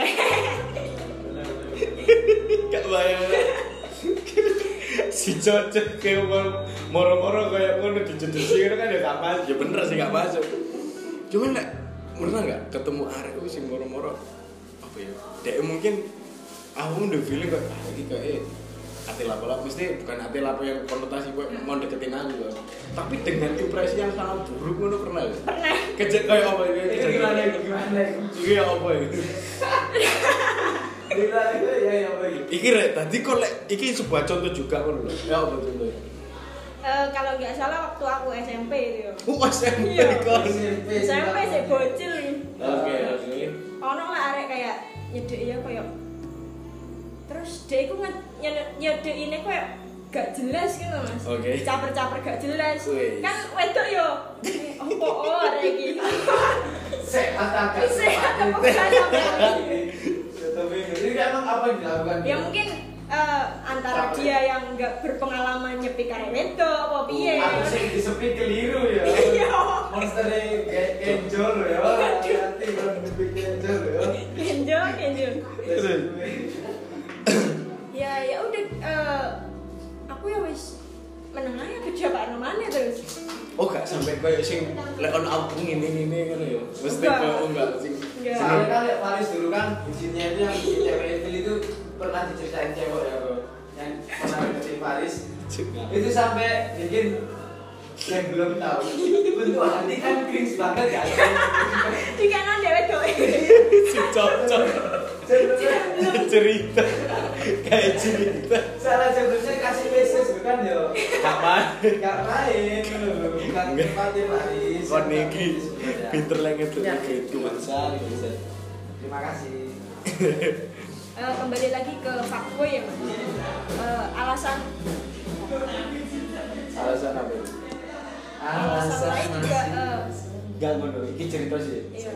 Gak bayang. Si cocok kayak moro-moro kayak ngono dijedesi kan ya gak masuk. Ya bener sih gak masuk. Cuman nek pernah enggak ketemu arek ku sing moro-moro apa ya? Dek mungkin aku udah feeling kok iki kayak ati lapo-lapo mesti bukan ati lapo yang konotasi kowe mau deketin aku. Tapi dengan impresi yang sangat buruk ngono pernah. Pernah. Kejek kayak apa iki? Gimana? Iki apa iki? Ya iki rek tadi kok lek iki sebuah contoh juga kok lho. Ya apa contohnya? Kalau enggak salah waktu aku SMP itu ya. SMP kok. SMP sik bocil. Oke, oke. Ono lek arek kayak nyedek ya koyo. Terus dhek iku nyedekine koyo gak jelas gitu Mas. Caper-caper gak jelas. Kan wedok yo. Opo ora iki? Sik atakan. Sik atakan. Jadi emang apa yang dilakukan? Ya mungkin antara dia yang nggak berpengalaman nyepi karewedo, apa piye? Aku sih disepi keliru ya. Monsternya genjol ya. Hati kalau nyepi genjol ya. Genjol. Ya udah. Aku ya wis menengahnya kerja Pak Romane terus. Oh gak sampai kayak sing lek on album ini kan ya. Mesti kok enggak sing. Soalnya kan lek Faris dulu kan bucinnya itu yang cewek itu pernah diceritain cewek ya, Bro. Yang pernah deketin Faris. Itu sampai bikin yang belum tahu. Bentuk hati kan cringe banget ya. Di kanan dewek doe. Cocok. Cerita. Kayak cerita. Salah judulnya kasih message bukan ya. Gak main. Bukan tempatnya Faris. Oh niki. Pinter lagi tuh niki. Terima kasih. Kembali lagi ke fuckboy ya Mas. Alasan apa? Alasan juga gak ngono. Iki cerita sih. Iya.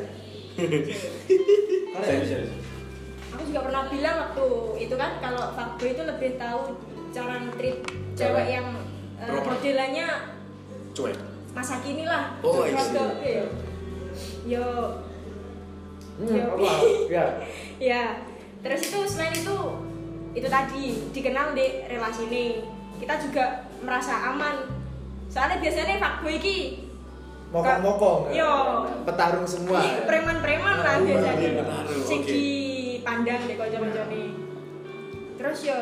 Aku juga pernah bilang waktu itu kan kalau fuckboy itu lebih tahu cara nge-treat cewek yang modelannya cuek. Masa kini lah. Oh iya. Ya. Terus itu selain itu tadi dikenal di relasi ini. Kita juga merasa aman. Soalnya biasanya fuckboy iki mokong-mokong. Yo, petarung semua. Iki preman-preman lah biasanya. Sing dipandang dek kanca-kancane. Terus yo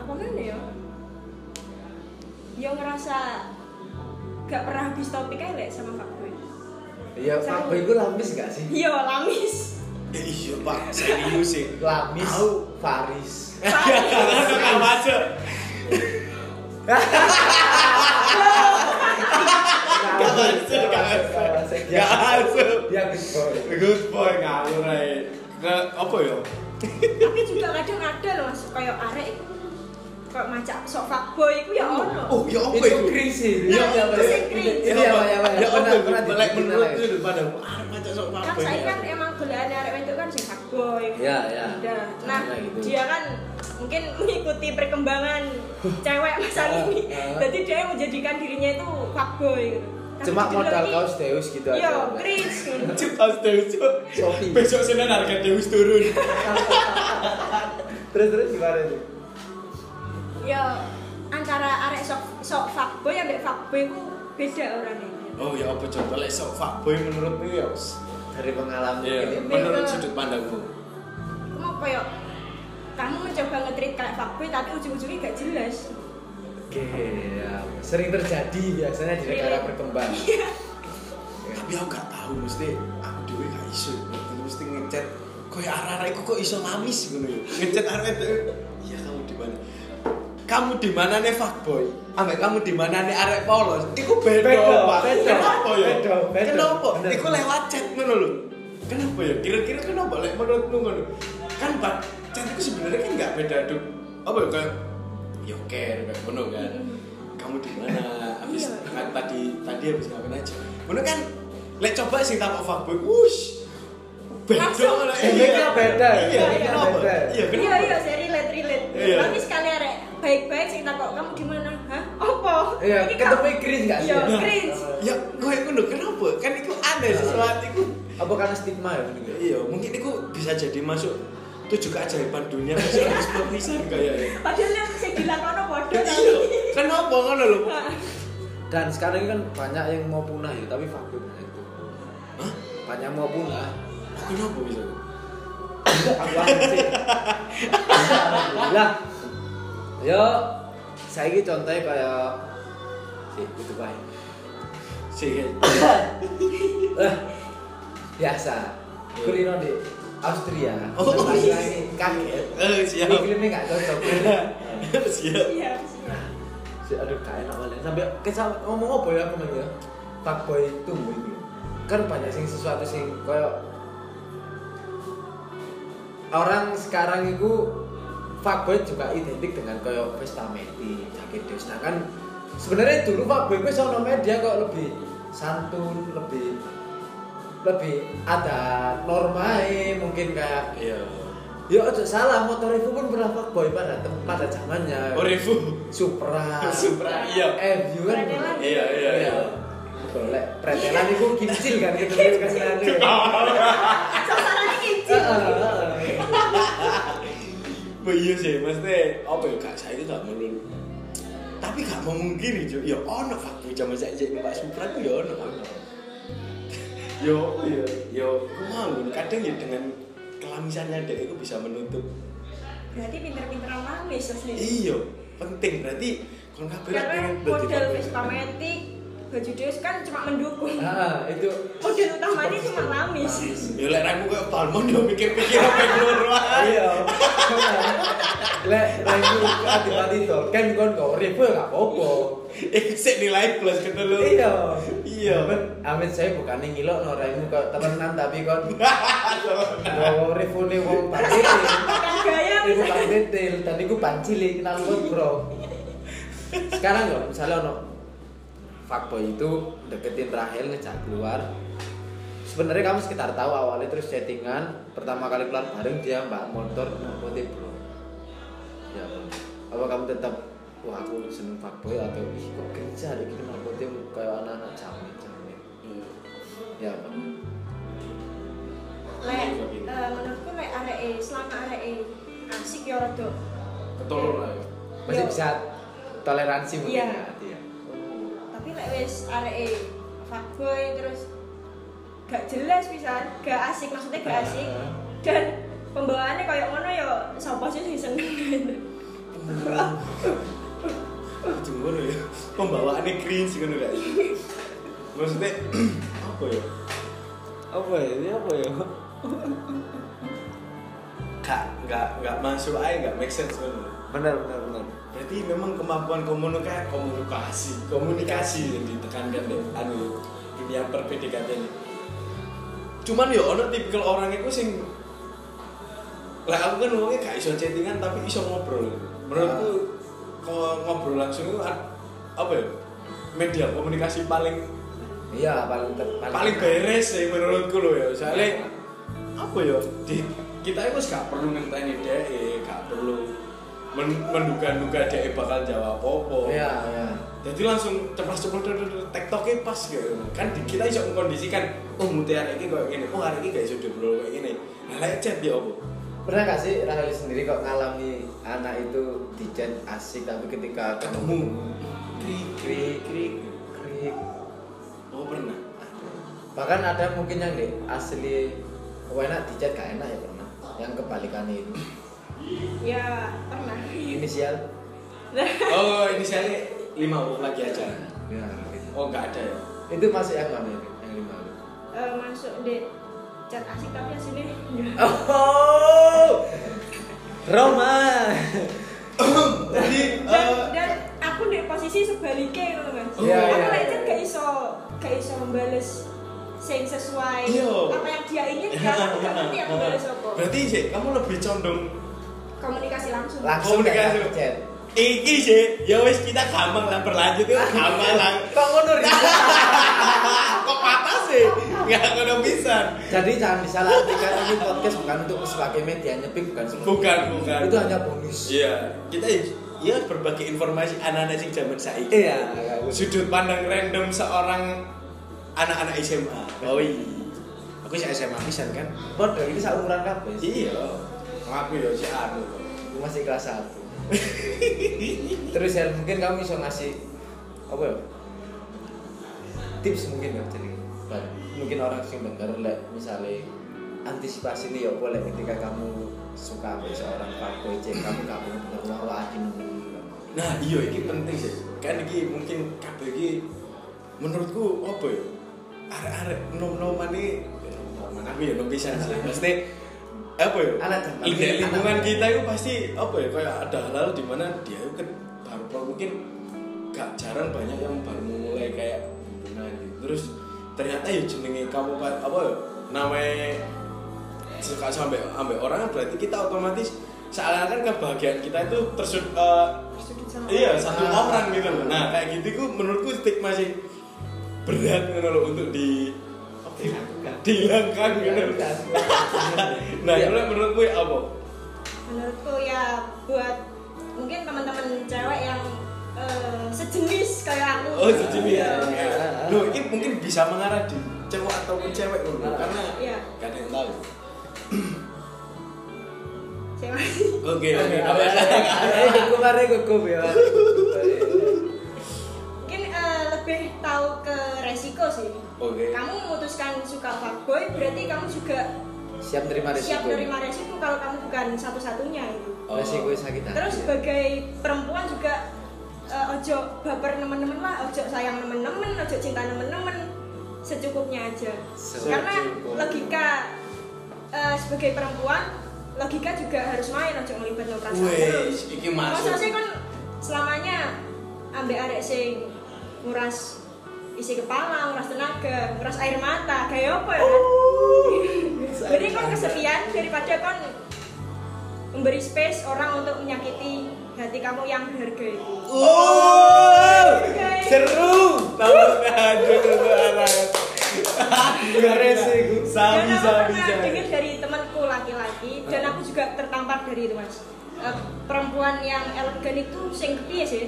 apa ngene yo? Yo ngerasa gak pernah habis topik ae lek sama fuckboy. Iya, fuckboy iku lamis gak sih? Iya, lamis. Iya, Pak. Serius sih. Lamis Faris. Karena kan masuk. Gak masuk. Dia good boy ngawur ae. Apa ya? Tapi juga kadang-ada loh kayak arek iku kok macak sok fuckboy iku ya ono. Oh, ya apa iku? Itu sing cringe. Ya ono melek menurut itu padahal arek macak sok fuckboy. Kan saya kan emang golekane arek wedok kan sing fuckboy. Iya. Nah, dia kan mungkin mengikuti perkembangan cewek masa ini. Jadi dia menjadikan dirinya itu fuckboy gitu. Cuma modal kaos Deus gitu aja. Yo, Chris. Kaos Deus. Besok Senin harga Deus turun. Terus gimana tuh? Yo, antara arek sok fuckboy ambek fuckboy ku beda orangnya. Oh, ya apa contoh lek sok fuckboy menurutmu ya, dari pengalaman menurut sudut pandangmu? Mau kayak kamu mencoba nge-treat kayak fuckboy tapi ujung-ujungnya gak jelas. Oke, ya. Sering terjadi biasanya di negara berkembang. Iya. Tapi aku gak tahu mesti aku dhewe gak iso. Mesti ngechat koyo arek-arek iku kok iso lamis ngono ya. Ngechat arek itu, iya kamu di mana? Kamu di manane fuckboy? Ambek kamu di manane arek polos? Iku beda. Beda. Kenapa? Iku lewat chat ngono lho. Kenapa ya? Kira-kira kenapa lek menurutmu ngono? Kan chat iku sebenarnya kan gak beda, Dok. Apa ya kayak yo care kayak ngono kan. Kamu di mana? Habis tadi habis ngapain aja. Ngono kan. Lek coba sing takok fuckboy. Wush. Beda lho. Iya beda. Iya, seri relate. Tapi sekali arek baik-baik sing takok kamu di mana? Hah? Opo? Iya, ketemu cringe enggak sih? Iya, cringe. Ya kowe ngono kenapa? Kan iku aneh sesuatu iku. Apa karena stigma ya? Iya, mungkin iku bisa jadi masuk itu juga ajaiban dunia masih harus berpisah kayaknya padahal yang saya bilang kono bodoh kan apa kan lho dan sekarang ini kan banyak yang mau punah ya tapi fakir banyak itu banyak mau punah aku kenapa bisa aku aneh lah ya saya ini contohnya kayak itu baik sih biasa kulino deh Austria. Austria ini kaget. Siap. Mikirnya enggak cocok. Siap. Siap. Aduh, kayak enak banget. Sampai kesal ngomong apa ya aku namanya? Fuckboy itu gitu. Kan banyak sing sesuatu sing koyo orang sekarang itu fuckboy juga identik dengan koyo pesta meti, jaket desa kan. Sebenarnya dulu fuckboy wis ono media kok lebih santun, lebih ada normae mungkin kayak iya ya ojo salah motor Revo pun pernah fuckboy pada zamannya oh Revo Supra iya FU kan iya golek pretelan iku kincil kan gitu kesenane sasarannya kincil iya sih mesti apa ya gak saya itu gak melulu tapi gak memungkiri jo ya ono fuckboy zaman saiki Pak Supra ku ya ono Yo, kumaun. Kadang ya dengan kelamisannya dek itu bisa menutup. Berarti pinter-pinter lamis asli. Iya, penting. Berarti kalau nggak berat. Modal pestamentik, baju deus kan cuma mendukung. Ah, itu. Modal utamanya cuma lamis. Yo, lek aku kayak Palmon yo mikir-mikir apa keluar. Iya. Lek aku hati-hati to. Kan kon kok Revo enggak apa-apa. Sik nilai plus ketelu. Iya. Amin saya bukane ngilok no raimu kok temenan tapi kon. Wong Revone wong pancil. Gaya wis pancil, tadi ku pancil kenal bro. Sekarang yo misalnya ono fuckboy itu deketin Rahel ngejak keluar. Sebenarnya kamu sekitar tahu awalnya terus chattingan, pertama kali keluar bareng dia mbak motor ngompotin bro. Ya. Apa kamu tetap wah aku seneng fuckboy atau ih kok kerja ada gitu narkotik kayak anak-anak jamin ya Pak lek menurutku lek areke selama areke asik ya rodo ketolong lah ya masih bisa toleransi mungkin ya tapi lek wis areke fuckboy terus gak jelas pisan gak asik maksudnya gak asik dan pembawaannya kayak ngono ya sapa sih sing seneng cemburu ya pembawaannya cringe kan udah maksudnya apa ya nggak masuk aja nggak make sense kan benar berarti memang kemampuan komunikasi yang ditekankan deh dunia perpedekatan ini cuman ya ono tipikal orang itu sing lah aku kan ngomongnya gak iso chattingan tapi iso ngobrol menurutku kalau ngobrol langsung itu apa ya media komunikasi paling beres sih menurutku lo ya soalnya apa ya kita itu gak perlu ngenteni deh gak perlu menduga-duga deh bakal jawab apa ya. Jadi langsung ceplos tiktoknya pas gitu kan kita bisa mengkondisikan oh mutiara ini kayak gini oh hari ini gak bisa ngobrol kayak gini nah chat ya apa pernah gak sih Rahel sendiri kok ngalami anak itu dijen asik tapi ketika ketemu krik oh pernah bahkan ada mungkin yang deh asli oh enak dijen gak enak ya pernah yang kebalikannya itu ya pernah inisial oh inisialnya 5 lagi aja ya, oh gak ada ya itu masih yang mana yang 5 masuk deh chat asik tapi aslinya oh Roma jadi dan aku di posisi sebaliknya loh mas aku lecet gak iso membales yang sesuai apa yang dia inginkan aku gak ngerti aku membales apa berarti sih kamu lebih condong komunikasi langsung chat Iki sih, ya wis kita gampang lah berlanjut itu gampang lah. Kok ngono riyen? Kok patah sih? Enggak ngono pisan. Jadi jangan salah artikan ini podcast bukan untuk sebagai media nyepik bukan seperti bukan. Itu hanya bonus. Iya. Kita ya berbagi informasi anak-anak sing zaman saiki. Iya. Sudut pandang random seorang anak-anak SMA. Oh iya. Aku sih SMA pisan kan. Padha iki sak umuran kabeh. Iya. Aku yo sik anu. Aku masih kelas 1. Terus ya mungkin kamu bisa ngasih apa ya tips mungkin ya jadi mungkin orang sing denger lek misale antisipasi ini ya boleh ketika kamu suka sama seorang fakoi cek kamu bener-bener lagi nunggu. Nah iya ini penting sih kan ini mungkin kabeh iki menurutku apa ya arek-arek nom-noman iki aku ya nom pisan sih mesti apa ya? Lingkungan kita itu pasti apa ya? Kayak ada hal-hal di mana dia itu kan baru mungkin gak jarang banyak yang baru mulai kayak hubungan gitu. Terus ternyata ya jenenge kamu apa ya? Namanya suka sampai orang berarti kita otomatis seakan-akan kebahagiaan kita itu satu orang gitu loh. Nah kayak gitu ku menurutku stigma sih berat gitu loh untuk dihilangkan gitu. Nah, ya. Menurutku ya apa? Menurutku ya buat mungkin teman-teman cewek yang sejenis kayak aku. Oh, sejenis. Ya. Loh, ini mungkin bisa mengarah di cowok ataupun cewek loh, karena gak ada yang tahu. Cewek. Oke. Gugup ya. Mungkin lebih tahu ke resiko sih. Okay. Kamu memutuskan suka fuckboy berarti kamu juga siap menerima resiko kalau kamu bukan satu-satunya itu. Oh. Resiko sakit hati. Terus sebagai perempuan juga ojo baper nemen-nemen lah, ojo sayang nemen-nemen, ojo cinta nemen-nemen, secukupnya aja. Karena logika sebagai perempuan logika juga harus main, ojo ngelibatno perasaan. Wes, iki masuk. Maksudnya kan selamanya ambek arek sing nguras isi kepala, nguras tenaga, nguras air mata, kayak apa ya? Jadi kan kesedihan daripada kan memberi space orang untuk menyakiti hati kamu yang berharga itu. Seru. Aku dengar dari temanku laki-laki dan aku juga tertampar dari itu mas. Perempuan yang elegan itu sing kepiye sih?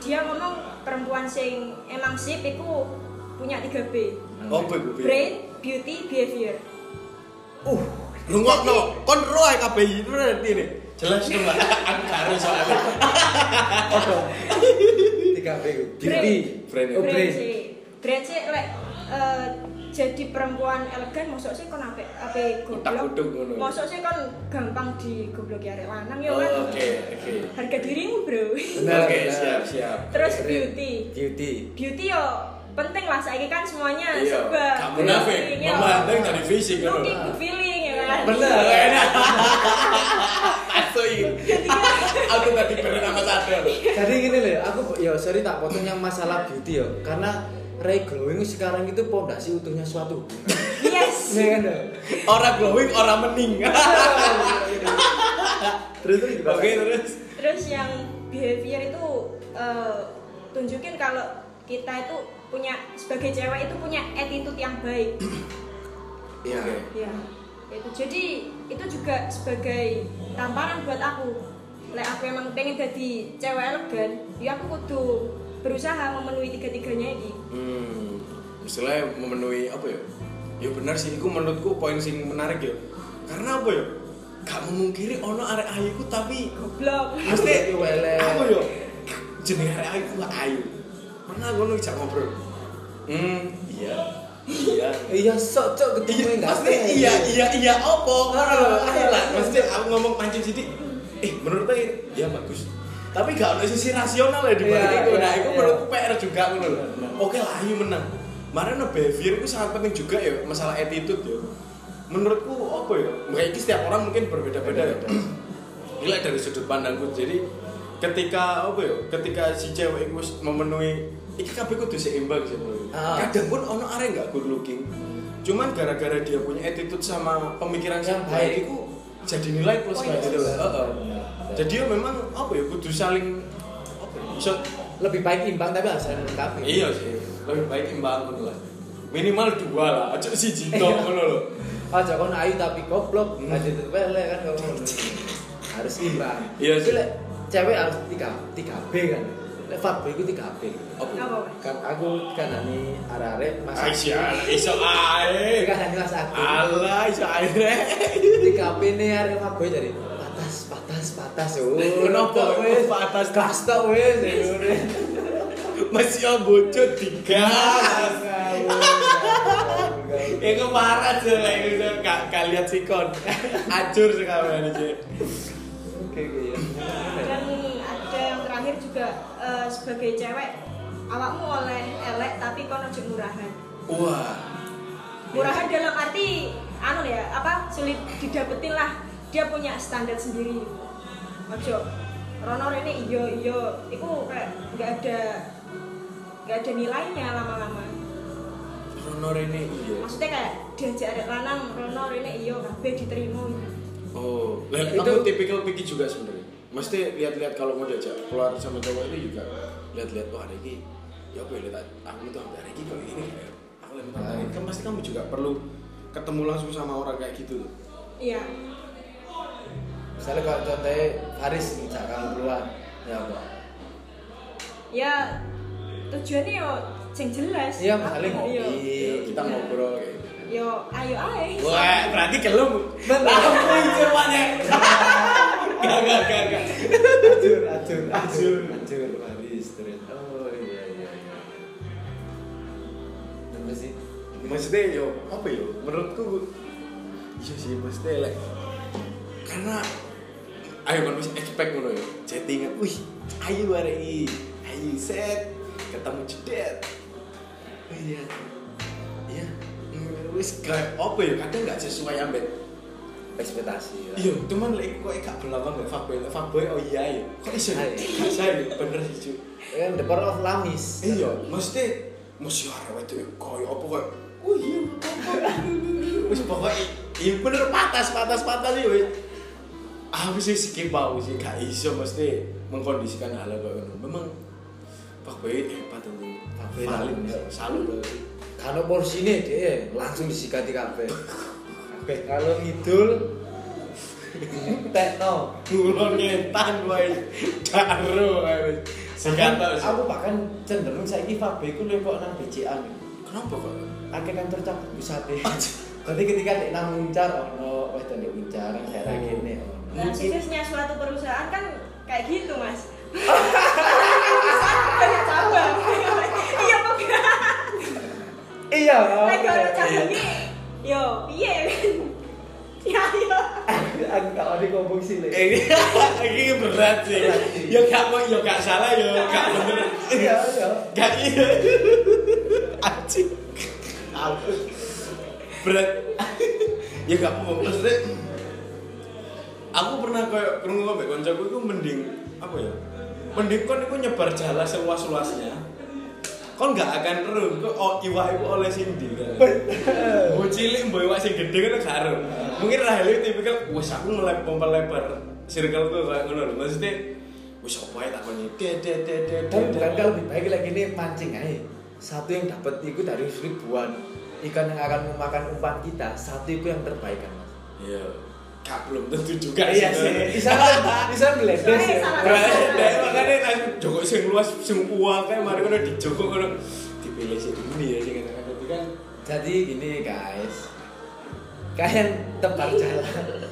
Dia ngomong perempuan sing emang sip iku punya 3B. Brain, beauty, behavior. Rungokno, kon ro ae kabeh itu intine. Jelas to, Mbak. Aku karo soalnya. 3B ku. Beauty, brain. Brain sih lek jadi perempuan elegan mosok sih kon ape goblok. Mosok sih kon gampang digobloki arek lanang ya kan. Oke. Harga dirimu, Bro. Oke, siap. Terus beauty yo penting lah saiki kan semuanya sebab kamu nafik, memandang dari fisik kan. Looking good feeling ya kan. Bener. Asoi. Aku tadi bernama sadar. Jadi gini loh, aku ya sorry tak potong yang masalah beauty yo karena Ray glowing sekarang itu pondasi utuhnya suatu. Yes. Iya kan? Orang glowing, orang mening. Terus yang behavior itu tunjukin kalau kita itu punya sebagai cewek itu punya attitude yang baik. Iya. Iya. Itu jadi itu juga sebagai tamparan buat aku. Lek aku emang pengen jadi cewek elegan, ya aku kudu berusaha memenuhi tiga-tiganya ini. Misalnya memenuhi apa ya? Ya benar sih, itu menurutku poin sing menarik ya. Karena apa ya? Gak memungkiri ono arek ayuku tapi goblok. Mesti apa ya? Jenenge arek ayu gak ayu. Mana ngono iki ngobrol. Iya sok cok ketemu enggak? Mesti iya opo ngono. Ayolah, mesti aku ngomong pancing sithik. Menurut aku ya bagus. Tapi gak ada sisi rasional ya di balik itu. Nah, itu menurutku PR juga ngono lho. Oke lah ayu menang. Marane behavior itu sangat penting juga ya, masalah attitude ya. Menurutku apa ya? Makanya setiap orang mungkin berbeda-beda ya. Ini dari sudut pandangku. Jadi ketika apa ya? Ketika si cewek itu memenuhi iki kabeh kudu seimbang sih. Kadang pun ono arek gak good looking. Cuman gara-gara dia punya attitude sama pemikiran yang baik itu jadi nilai plus banget gitu lah. Jadi ya memang apa ya kudu saling so, lebih baik imbang tapi harus saling melengkapi. Iya sih. Lebih baik imbang ngono lah. Minimal 2 lah, aja siji tok ngono lho. Aja kon ayu tapi goblok, aja tetep elek kan ngono. Harus imbang. Iya sih. Lek cewek harus 3B kan. Lek fab iku 3B. Kan aku kanani arek-arek Mas. Aisyah, iso ae. Kanani Mas aku. Alah iso ae. 3B ne arek fab jadi patas yo. Kenapa wis patas kasta wis. Masih bojo 3. Iku parah jare lek iso gak lihat sikon. Ajur sekalian iki. Oke ya. Dan ada yang terakhir juga sebagai cewek awakmu oleh elek tapi kono aja murahan. Wah. Murahan dalam arti anu ya, apa sulit didapetin lah. Dia punya standar sendiri. Ojo, rono rene iyo, iku kayak nggak ada nilainya lama-lama. Rono rene iyo. Maksudnya kayak diajak arek lanang, rono rene iyo, kabeh diterima. Oh, lihat aku tipikal pikir juga sebenarnya. Mesti lihat-lihat kalau mau diajak keluar sama cowok itu juga lihat-lihat tuh hari ini. Ya aku lihat aku tuh hari ini kayak gini. Aku lihat hari ini. Kan pasti kamu juga perlu ketemu langsung sama orang kayak gitu. Iya. Misalnya kalau contohnya Faris ngajak kamu keluar, ya apa? Ya tujuannya yo yang jelas. Iya, misalnya ngopi, kita ngobrol kayak gitu. Yo, ayo. Wah, berarti kelum. Lampun cermannya. Gak. Acur Faris terus. Oh iya. Apa sih? Maksudnya yo, apa yo? Menurutku, iya sih maksudnya like. Karena ayo kan mesti expect ngono ya. Chatting, wih, ayo bareng. Ayo set ketemu cedet. Iya. Iya. Wis kayak apa ya? Kadang enggak sesuai ambek ekspektasi. Iya, cuman lek kok gak belawang gak fuckboy. Oh iya. Kok iso? Saya bener sih, Cuk. Kan the power of lamis. Iya, mesti arep itu koyo apa kok. Oh iya. Wis pokoke iya bener patas iki wis. Aku sih skip aku sih gak iso mesti mengkondisikan hal kayak ngono. Memang Pak Boy hebat tentu. Tapi paling salut karena porsine dhek langsung disikati kabeh. Kabeh kalau ngidul tekno ngulon ngetan wae daro wae. Sekantor aku bahkan cenderung saiki Pak Boy ku lekok nang BCA. Kenapa kok? Akeh kantor cabut pusate. Berarti ketika nang Untar ono wis ndek Untar daerah kene. Nah, khususnya suatu perusahaan kan kayak gitu, Mas. Banyak cabang. Iya, Pak. Iya. Lek ora cabang iki, yo piye? Ya, yo. Aku tak ora ngomong sih lek. Iki berat sih. Yo gak salah yo, gak bener. Iya. Gak iya. Anjing. Aku berat. Ya gak apa-apa. Maksudnya aku pernah kayak kerungu kok kancaku itu mending apa ya? Mending kon iku nyebar jala seluas-luasnya. Kon gak akan terus kok iwak-iwak oleh sindi. Bener. Cilik mbok iwak sing gedhe kan gak ero. Mungkin Rahel tipikal wis aku melebar circle ku kayak ngono lho. Maksudnya wis opo ae takoni. Dan kalau lebih baik lagi ini mancing aja. Satu yang dapat itu dari ribuan ikan yang akan memakan umpan kita, satu itu yang terbaik kan Mas. Iya. Kak belum tentu juga iya sih. Bisa meledes ya. Nah, makanya nang joko sing luas sing uwake mari kono dijoko kono dipilih sing ini ya sing kata-kata itu kan. Jadi gini guys. Kalian tepat jalan.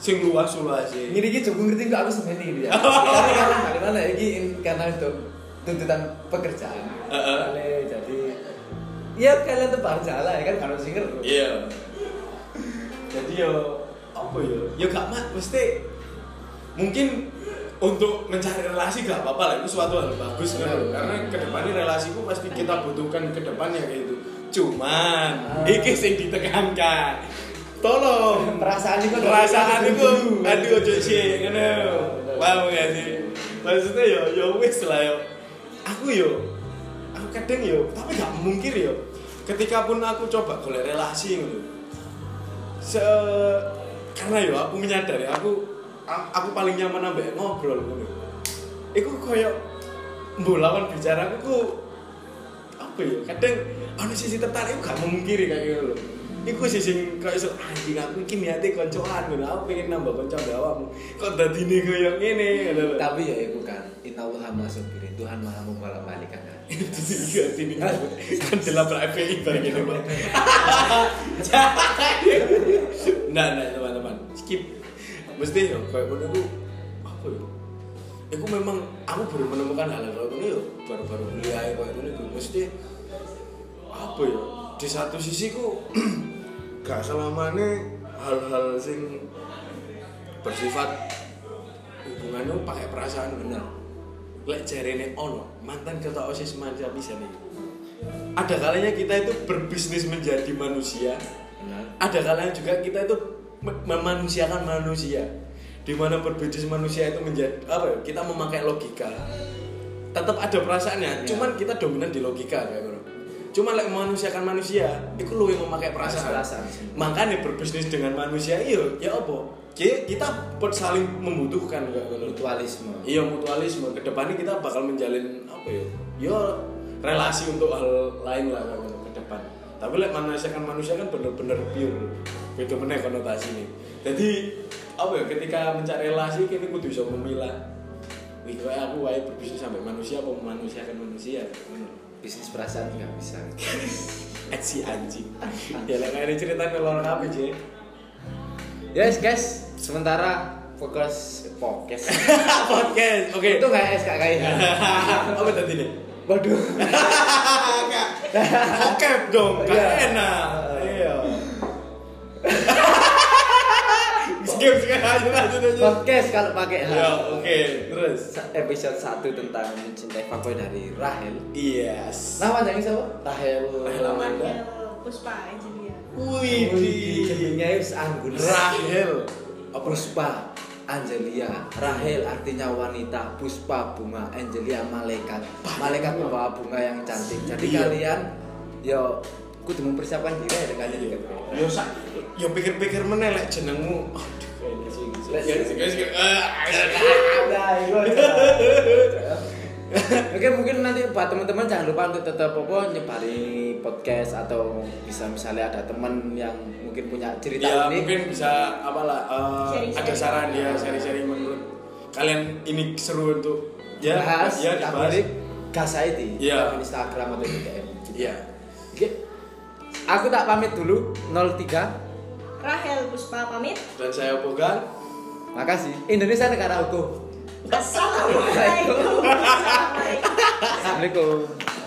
Sing luas sih. Ngene iki joko ngerti kok aku seneni iki ya. Karena iki karena tuntutan pekerjaan. Heeh. Jadi iya kalian tebar jalan kan kalau singer. Iya. Jadi yo apa ya? Ya gak mesti mungkin untuk mencari relasi gak apa-apa lah itu suatu hal bagus kan. Karena kedepannya relasiku pasti kita butuhkan kedepannya kayak itu. Cuman iki sing ditekankan. Tolong perasaan iku aduh ojo sih ngono. Wow ya sih. Maksudnya yo wis lah yo. Aku kadang yo, tapi gak mungkin yo. Ketika pun aku coba golek relasi ngono. Karena yo aku menyadari aku paling nyaman ambek ngobrol ngono. Iku koyo mbolawan bicara aku apa ya? Kadang ana sisi tertarik gak memungkiri kayak ngono. Iku sisi koyo iso anjing aku iki niate koncoan ngono. Aku pengen nambah kanca awakmu. Kok dadine koyo ngene. Tapi ya iku kan innallaha masabir. Tuhan Maha Membalas balikan. Itu sih ini kan jelas IPB bagi teman. Nah, teman-teman, skip. Mesti yo koyo ngono iku apa yo? Iku memang aku baru menemukan hal yang ngono yo, baru-baru kuliah koyo ngono iku mesti apa yo? Di satu sisi ku gak selamane hal-hal sing bersifat hubungannya pakai perasaan bener. Lek jarene ono mantan ketua OSIS Semansa pisan iki. Ada kalanya kita itu berbisnis menjadi manusia. Ada kalanya juga kita itu memanusiakan manusia, di mana perbedaan manusia itu menjadi apa? Kita memakai logika, tetap ada perasaannya. Ya. Cuman kita dominan di logika, kayak gitu. Cuma like memanusiakan manusia, itu lebih memakai perasaan. Makanya berbisnis dengan manusia, iyo, ya apa? Kita saling membutuhkan, kayak gitu. Mutualisme. Iya mutualisme. Kedepannya kita bakal menjalin apa ya? Yo relasi untuk hal lain lah, kayak gitu. Kedepan. Tapi like memanusiakan manusia kan bener-bener pure. Itu benar konotasi nih. Jadi apa ya ketika mencari relasi kita kudu bisa memilah. Iki aku wae berbisnis sampai manusia apa memanusiakan manusia. Bisnis perasaan enggak bisa. Si anjing. Ya lek ngene ceritane loro kabeh, J. Yes, guys. Sementara fokus podcast. Oke. Itu enggak SKKI. Apa tadi nih? Waduh. Enggak. Oke dong. Enak. Skip sekarang lanjut. Podcast kalau pakai H. Ya, oke. Terus episode 1 tentang mencintai fuckboy dari Rahel. Yes. Nama panjangnya siapa? Rahel Puspa engineer. Wih, jenenge wis anggun. Rahel Puspa Angelia. Rahel artinya wanita, Puspa bunga, Angelia malaikat. Malaikat membawa bunga yang cantik. Jadi kalian yo kudu mempersiapkan diri ya dengan diri. Yo sak yo pikir-pikir meneh lek jenengmu. Aduh kene sing iki. Lek ya sing mungkin nanti buat teman-teman jangan lupa untuk tetap nyebarin podcast atau bisa misalnya ada teman yang mungkin punya cerita ya, unik. Mungkin bisa apalah ada saran dia sharing-sharing menurut kalian ini seru untuk ya bahas, ya dibalik kasih di Instagram atau DM. Iya. Oke. Aku tak pamit dulu, 03 Rahel Puspa pamit. Dan saya Pogan. Makasih. Indonesia negara hukum. Assalamualaikum. Assalamualaikum.